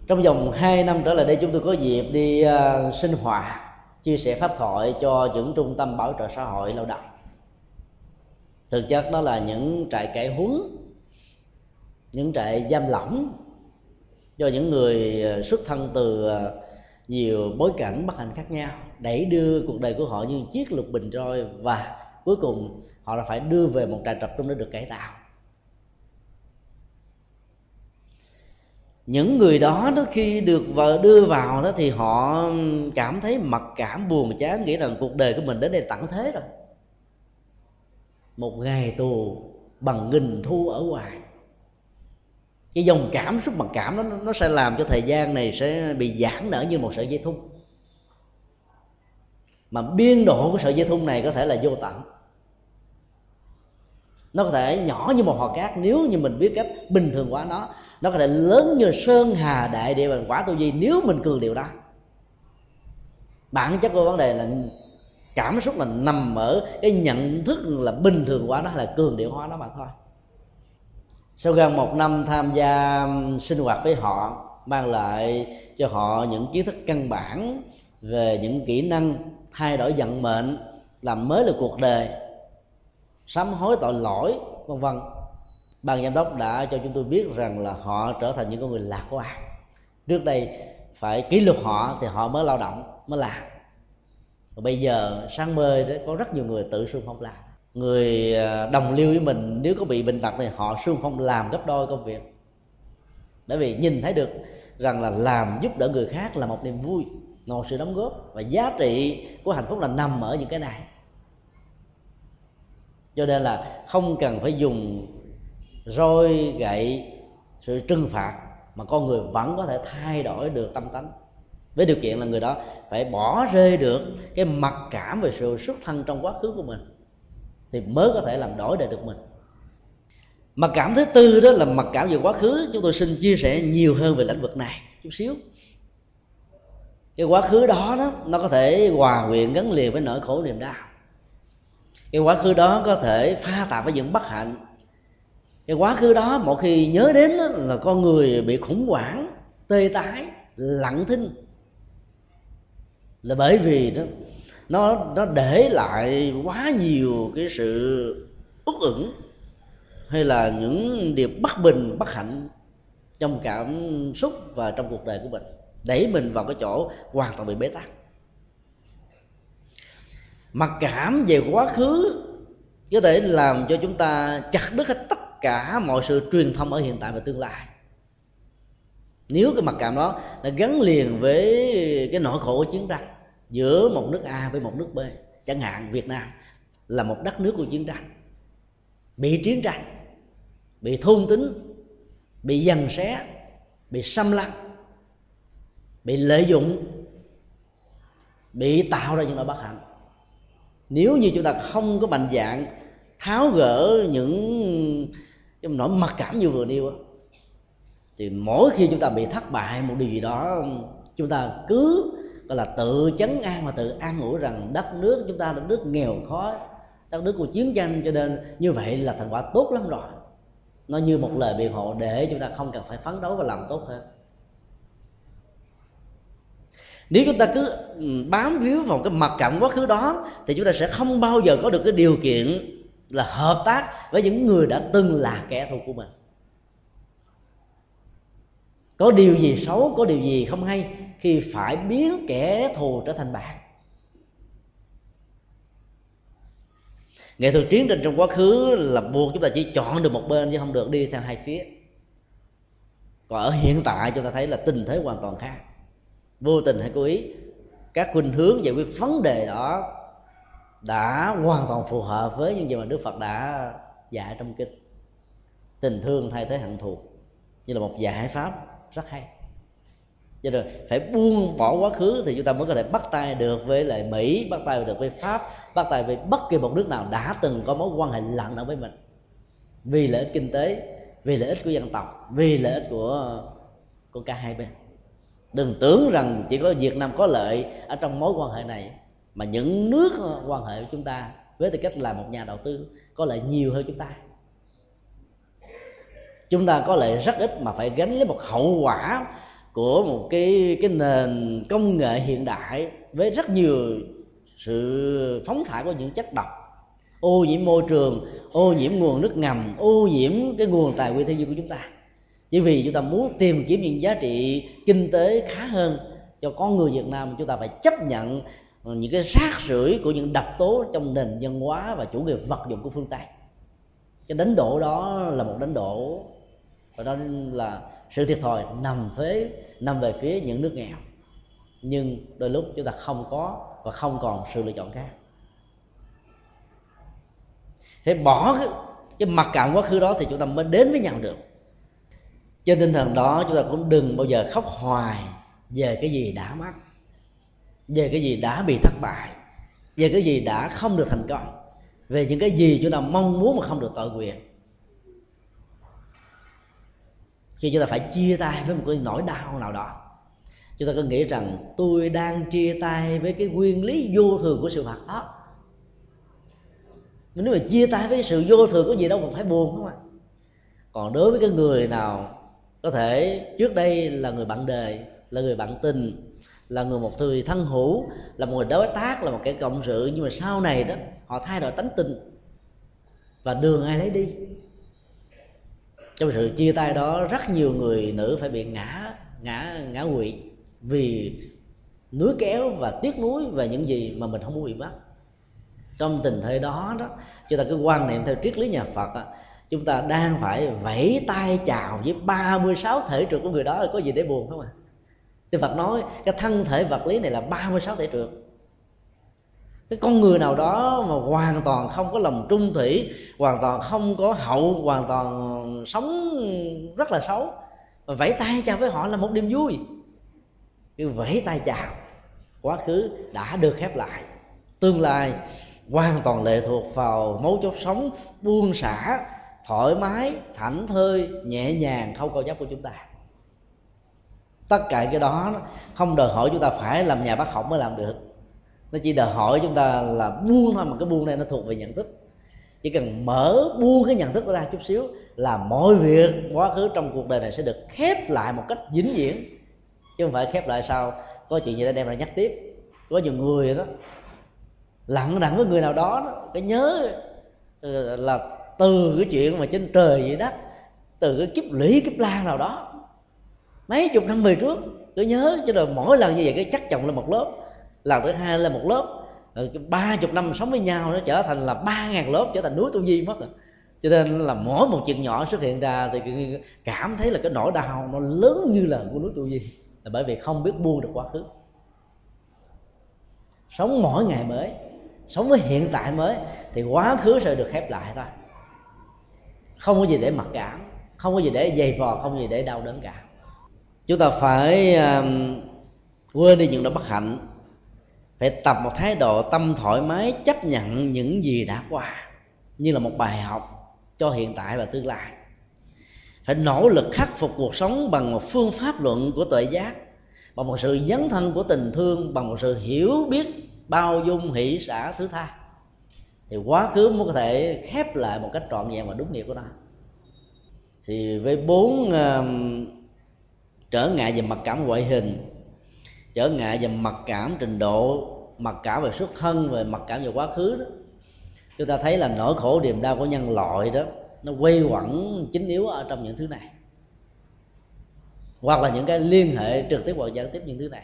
Trong vòng hai năm trở lại đây, chúng tôi có dịp đi uh, sinh hoạt, chia sẻ pháp thoại cho những trung tâm bảo trợ xã hội lao động. Thực chất đó là những trại cải huấn, những trại giam lỏng do những người xuất thân từ nhiều bối cảnh bất hạnh khác nhau, đẩy đưa cuộc đời của họ như chiếc lục bình roi, và cuối cùng họ là phải đưa về một trại tập trung để được cải tạo. Những người đó, đó khi được đưa vào đó thì họ cảm thấy mặc cảm buồn chán, nghĩ rằng cuộc đời của mình đến đây tận thế rồi, một ngày tù bằng nghìn thu ở ngoài. Cái dòng cảm xúc mặc cảm đó, nó sẽ làm cho thời gian này sẽ bị giãn nở như một sợi dây thun, mà biên độ của sợi dây thun này có thể là vô tận. Nó có thể nhỏ như một hòn cát nếu như mình biết cách bình thường hóa nó. Nó có thể lớn như sơn hà đại địa bằng quả tu di nếu mình cường điều đó. Bản chất của vấn đề là cảm xúc là nằm ở cái nhận thức là bình thường hóa nó hay là cường điệu hóa nó mà thôi. Sau gần một năm tham gia sinh hoạt với họ, mang lại cho họ những kiến thức căn bản về những kỹ năng thay đổi vận mệnh, làm mới là cuộc đời, sám hối tội lỗi, vân vân. Ban giám đốc đã cho chúng tôi biết rằng là họ trở thành những con người lạc quan. Trước đây phải kỷ luật họ thì họ mới lao động, mới làm. Còn bây giờ sáng mơ đấy, có rất nhiều người tự xưng không làm. Người đồng liêu với mình nếu có bị bệnh tật thì họ xưng phong làm gấp đôi công việc, bởi vì nhìn thấy được rằng là làm giúp đỡ người khác là một niềm vui, một sự đóng góp, và giá trị của hạnh phúc là nằm ở những cái này. Cho nên là không cần phải dùng roi gậy sự trừng phạt, mà con người vẫn có thể thay đổi được tâm tánh, với điều kiện là người đó phải bỏ rơi được cái mặc cảm về sự xuất thân trong quá khứ của mình thì mới có thể làm đổi đời được mình. Mặc cảm thứ tư đó là mặc cảm về quá khứ. Chúng tôi xin chia sẻ nhiều hơn về lĩnh vực này chút xíu. Cái quá khứ đó, đó nó có thể hòa quyện gắn liền với nỗi khổ niềm đau. Cái quá khứ đó có thể pha tạp với những bất hạnh. Cái quá khứ đó một khi nhớ đến là con người bị khủng hoảng, tê tái, lặng thinh, là bởi vì đó, nó nó để lại quá nhiều cái sự uất ửng hay là những điều bất bình, bất hạnh trong cảm xúc và trong cuộc đời của mình, đẩy mình vào cái chỗ hoàn toàn bị bế tắc. Mặc cảm về quá khứ có thể làm cho chúng ta chặt đứt hết tất cả mọi sự truyền thông ở hiện tại và tương lai, nếu cái mặc cảm đó là gắn liền với cái nỗi khổ chiến tranh giữa một nước A với một nước B. Chẳng hạn Việt Nam là một đất nước của chiến tranh, bị chiến tranh, bị thôn tính, bị giằng xé, bị xâm lăng, bị lợi dụng, bị tạo ra những nỗi bất hạnh. Nếu như chúng ta không có mạnh dạn tháo gỡ những cái nỗi mặc cảm như vừa nêu, thì mỗi khi chúng ta bị thất bại một điều gì đó, chúng ta cứ gọi là tự chấn an và tự an ủi rằng đất nước chúng ta là nước nghèo khó, đất nước của chiến tranh, cho nên như vậy là thành quả tốt lắm rồi. Nó như một lời biện hộ để chúng ta không cần phải phấn đấu và làm tốt hơn. Nếu chúng ta cứ bám víu vào cái mặc cảm quá khứ đó thì chúng ta sẽ không bao giờ có được cái điều kiện là hợp tác với những người đã từng là kẻ thù của mình. Có điều gì xấu, có điều gì không hay khi phải biến kẻ thù trở thành bạn. Nghệ thuật chiến tranh trong quá khứ là buộc chúng ta chỉ chọn được một bên chứ không được đi theo hai phía. Còn ở hiện tại chúng ta thấy là tình thế hoàn toàn khác. Vô tình hay cố ý, các khuynh hướng giải quyết vấn đề đó đã hoàn toàn phù hợp với những gì mà Đức Phật đã dạy trong kinh. Tình thương thay thế hận thù như là một giải pháp rất hay. Cho nên phải buông bỏ quá khứ thì chúng ta mới có thể bắt tay được với lại Mỹ, bắt tay được với Pháp, bắt tay với bất kỳ một nước nào đã từng có mối quan hệ lặng lẽo với mình, vì lợi ích kinh tế, vì lợi ích của dân tộc, vì lợi ích của của cả hai bên. Đừng tưởng rằng chỉ có Việt Nam có lợi ở trong mối quan hệ này, mà những nước quan hệ của chúng ta với tư cách là một nhà đầu tư có lợi nhiều hơn chúng ta. Chúng ta có lợi rất ít mà phải gánh lấy một hậu quả của một cái cái nền công nghệ hiện đại với rất nhiều sự phóng thải của những chất độc, ô nhiễm môi trường, ô nhiễm nguồn nước ngầm, ô nhiễm cái nguồn tài nguyên thiên nhiên của chúng ta. Chỉ vì chúng ta muốn tìm kiếm những giá trị kinh tế khá hơn cho con người Việt Nam, chúng ta phải chấp nhận những cái rác rưởi của những độc tố trong nền văn hóa và chủ nghĩa vật dụng của phương Tây. Cái đánh đổ đó là một đánh đổ, và đó là sự thiệt thòi nằm phía nằm về phía những nước nghèo. Nhưng đôi lúc chúng ta không có và không còn sự lựa chọn khác. Thế bỏ cái, cái mặc cảm quá khứ đó thì chúng ta mới đến với nhau được. Trên tinh thần đó, chúng ta cũng đừng bao giờ khóc hoài về cái gì đã mất, về cái gì đã bị thất bại, về cái gì đã không được thành công, về những cái gì chúng ta mong muốn mà không được tội nguyện. Khi chúng ta phải chia tay với một cái nỗi đau nào đó, chúng ta cứ nghĩ rằng tôi đang chia tay với cái nguyên lý vô thường của sự vật đó. Nếu mà chia tay với sự vô thường có gì đâu mà phải buồn, đúng không ạ? Còn đối với cái người nào có thể trước đây là người bạn đời, là người bạn tình, là người một người thân hữu, là một người đối tác, là một kẻ cộng sự, nhưng mà sau này đó họ thay đổi tánh tình và đường ai lấy đi. Trong sự chia tay đó, rất nhiều người nữ phải bị ngã ngã ngã quỵ vì nuối kéo và tiếc nuối về những gì mà mình không muốn bị mất. Trong tình thế đó đó, chúng ta cứ quan niệm theo triết lý nhà Phật, chúng ta đang phải vẫy tay chào với ba mươi sáu thể trượt của người đó, có gì để buồn không ạ? Thì Phật nói cái thân thể vật lý này là ba mươi sáu thể trượt. Cái con người nào đó mà hoàn toàn không có lòng trung thủy, hoàn toàn không có hậu, hoàn toàn sống rất là xấu, và vẫy tay chào với họ là một niềm vui. Cái vẫy tay chào, quá khứ đã được khép lại, tương lai hoàn toàn lệ thuộc vào mấu chốt sống buông xả, thoải mái, thảnh thơi, nhẹ nhàng, không câu chấp của chúng ta. Tất cả cái đó không đòi hỏi chúng ta phải làm nhà bác học mới làm được. Nó chỉ đòi hỏi chúng ta là buông thôi, mà cái buông này nó thuộc về nhận thức. Chỉ cần mở buông cái nhận thức ra chút xíu là mọi việc quá khứ trong cuộc đời này sẽ được khép lại một cách vĩnh viễn, chứ không phải khép lại sau có chuyện gì đó đem ra nhắc tiếp. Có nhiều người đó lặng đặng với người nào đó, đó cái nhớ là từ cái chuyện mà trên trời vậy đó, từ cái kiếp lũy kiếp la nào đó mấy chục năm về trước cứ nhớ, chứ rồi mỗi lần như vậy cái chắc chồng lên một lớp, lần thứ hai lên một lớp, ba chục năm sống với nhau nó trở thành là ba ngàn lớp, trở thành núi Tu Di mất rồi. Cho nên là mỗi một chuyện nhỏ xuất hiện ra thì cảm thấy là cái nỗi đau nó lớn như là của núi Tu Di, là bởi vì không biết buông được quá khứ. Sống mỗi ngày mới, sống với hiện tại mới thì quá khứ sẽ được khép lại thôi. Không có gì để mặc cảm, không có gì để dày vò, không có gì để đau đớn cả. Chúng ta phải uh, quên đi những nỗi bất hạnh, phải tập một thái độ tâm thoải mái chấp nhận những gì đã qua như là một bài học cho hiện tại và tương lai. Phải nỗ lực khắc phục cuộc sống bằng một phương pháp luận của tuệ giác, bằng một sự dấn thân của tình thương, bằng một sự hiểu biết bao dung hỷ xả thứ tha, thì quá khứ mới có thể khép lại một cách trọn vẹn và đúng nghĩa của nó. Thì với bốn uh, trở ngại về mặc cảm ngoại hình, trở ngại về mặc cảm trình độ, mặc cảm về xuất thân, về mặc cảm về quá khứ đó, chúng ta thấy là nỗi khổ niềm đau của nhân loại đó nó quay quẩn chính yếu ở trong những thứ này, hoặc là những cái liên hệ trực tiếp hoặc gián tiếp những thứ này.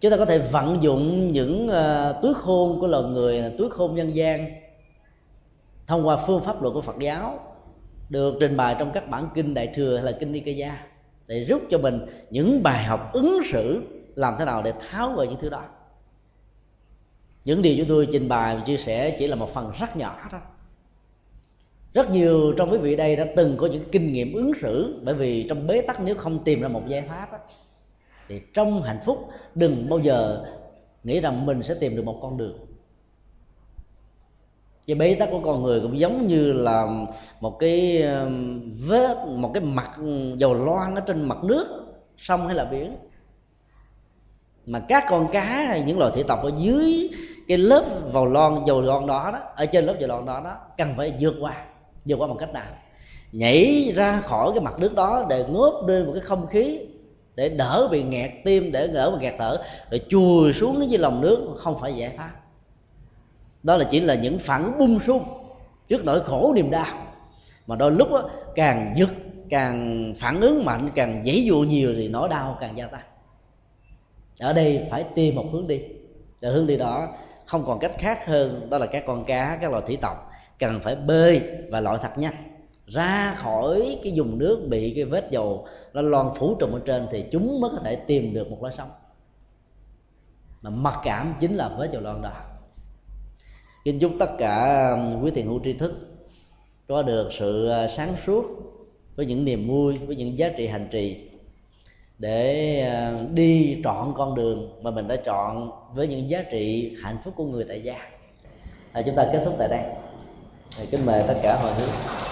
Chúng ta có thể vận dụng những uh, túi khôn của loài người, túi khôn nhân gian, thông qua phương pháp luận của Phật giáo được trình bày trong các bản kinh Đại Thừa hay là kinh Nikaya, để rút cho mình những bài học ứng xử làm thế nào để tháo gỡ những thứ đó. Những điều chúng tôi trình bày và chia sẻ chỉ là một phần rất nhỏ thôi. Rất nhiều trong quý vị đây đã từng có những kinh nghiệm ứng xử, bởi vì trong bế tắc nếu không tìm ra một giải pháp đó, thì trong hạnh phúc đừng bao giờ nghĩ rằng mình sẽ tìm được một con đường. Cái bế tắc của con người cũng giống như là một cái vết, một cái mặt dầu loang ở trên mặt nước, sông hay là biển. Mà các con cá hay những loài thủy tộc ở dưới cái lớp dầu loang dầu loang đó, đó, ở trên lớp dầu loang đó, đó cần phải vượt qua, vượt qua một cách nào? Nhảy ra khỏi cái mặt nước đó để ngớp lên một cái không khí, để đỡ bị nghẹt tim, để đỡ bị nghẹt thở, rồi chùi xuống dưới lòng nước không phải giải pháp. Đó là chỉ là những phản bung sung trước nỗi khổ niềm đau, mà đôi lúc đó, càng giật, càng phản ứng mạnh, càng dãy dụa nhiều thì nỗi đau càng gia tăng. Ở đây phải tìm một hướng đi, và hướng đi đó không còn cách khác hơn, đó là các con cá, các loài thủy tộc cần phải bơi và lội thật nhanh ra khỏi cái vùng nước bị cái vết dầu nó loang phủ trùm ở trên, thì chúng mới có thể tìm được một lối sống. Mà mặc cảm chính là vết dầu loang đó. Kính chúc tất cả quý thiền hữu tri thức có được sự sáng suốt, với những niềm vui, với những giá trị hành trì, để đi trọn con đường mà mình đã chọn với những giá trị hạnh phúc của người tại gia. À, chúng ta kết thúc tại đây. Kính mời tất cả hồi hướng.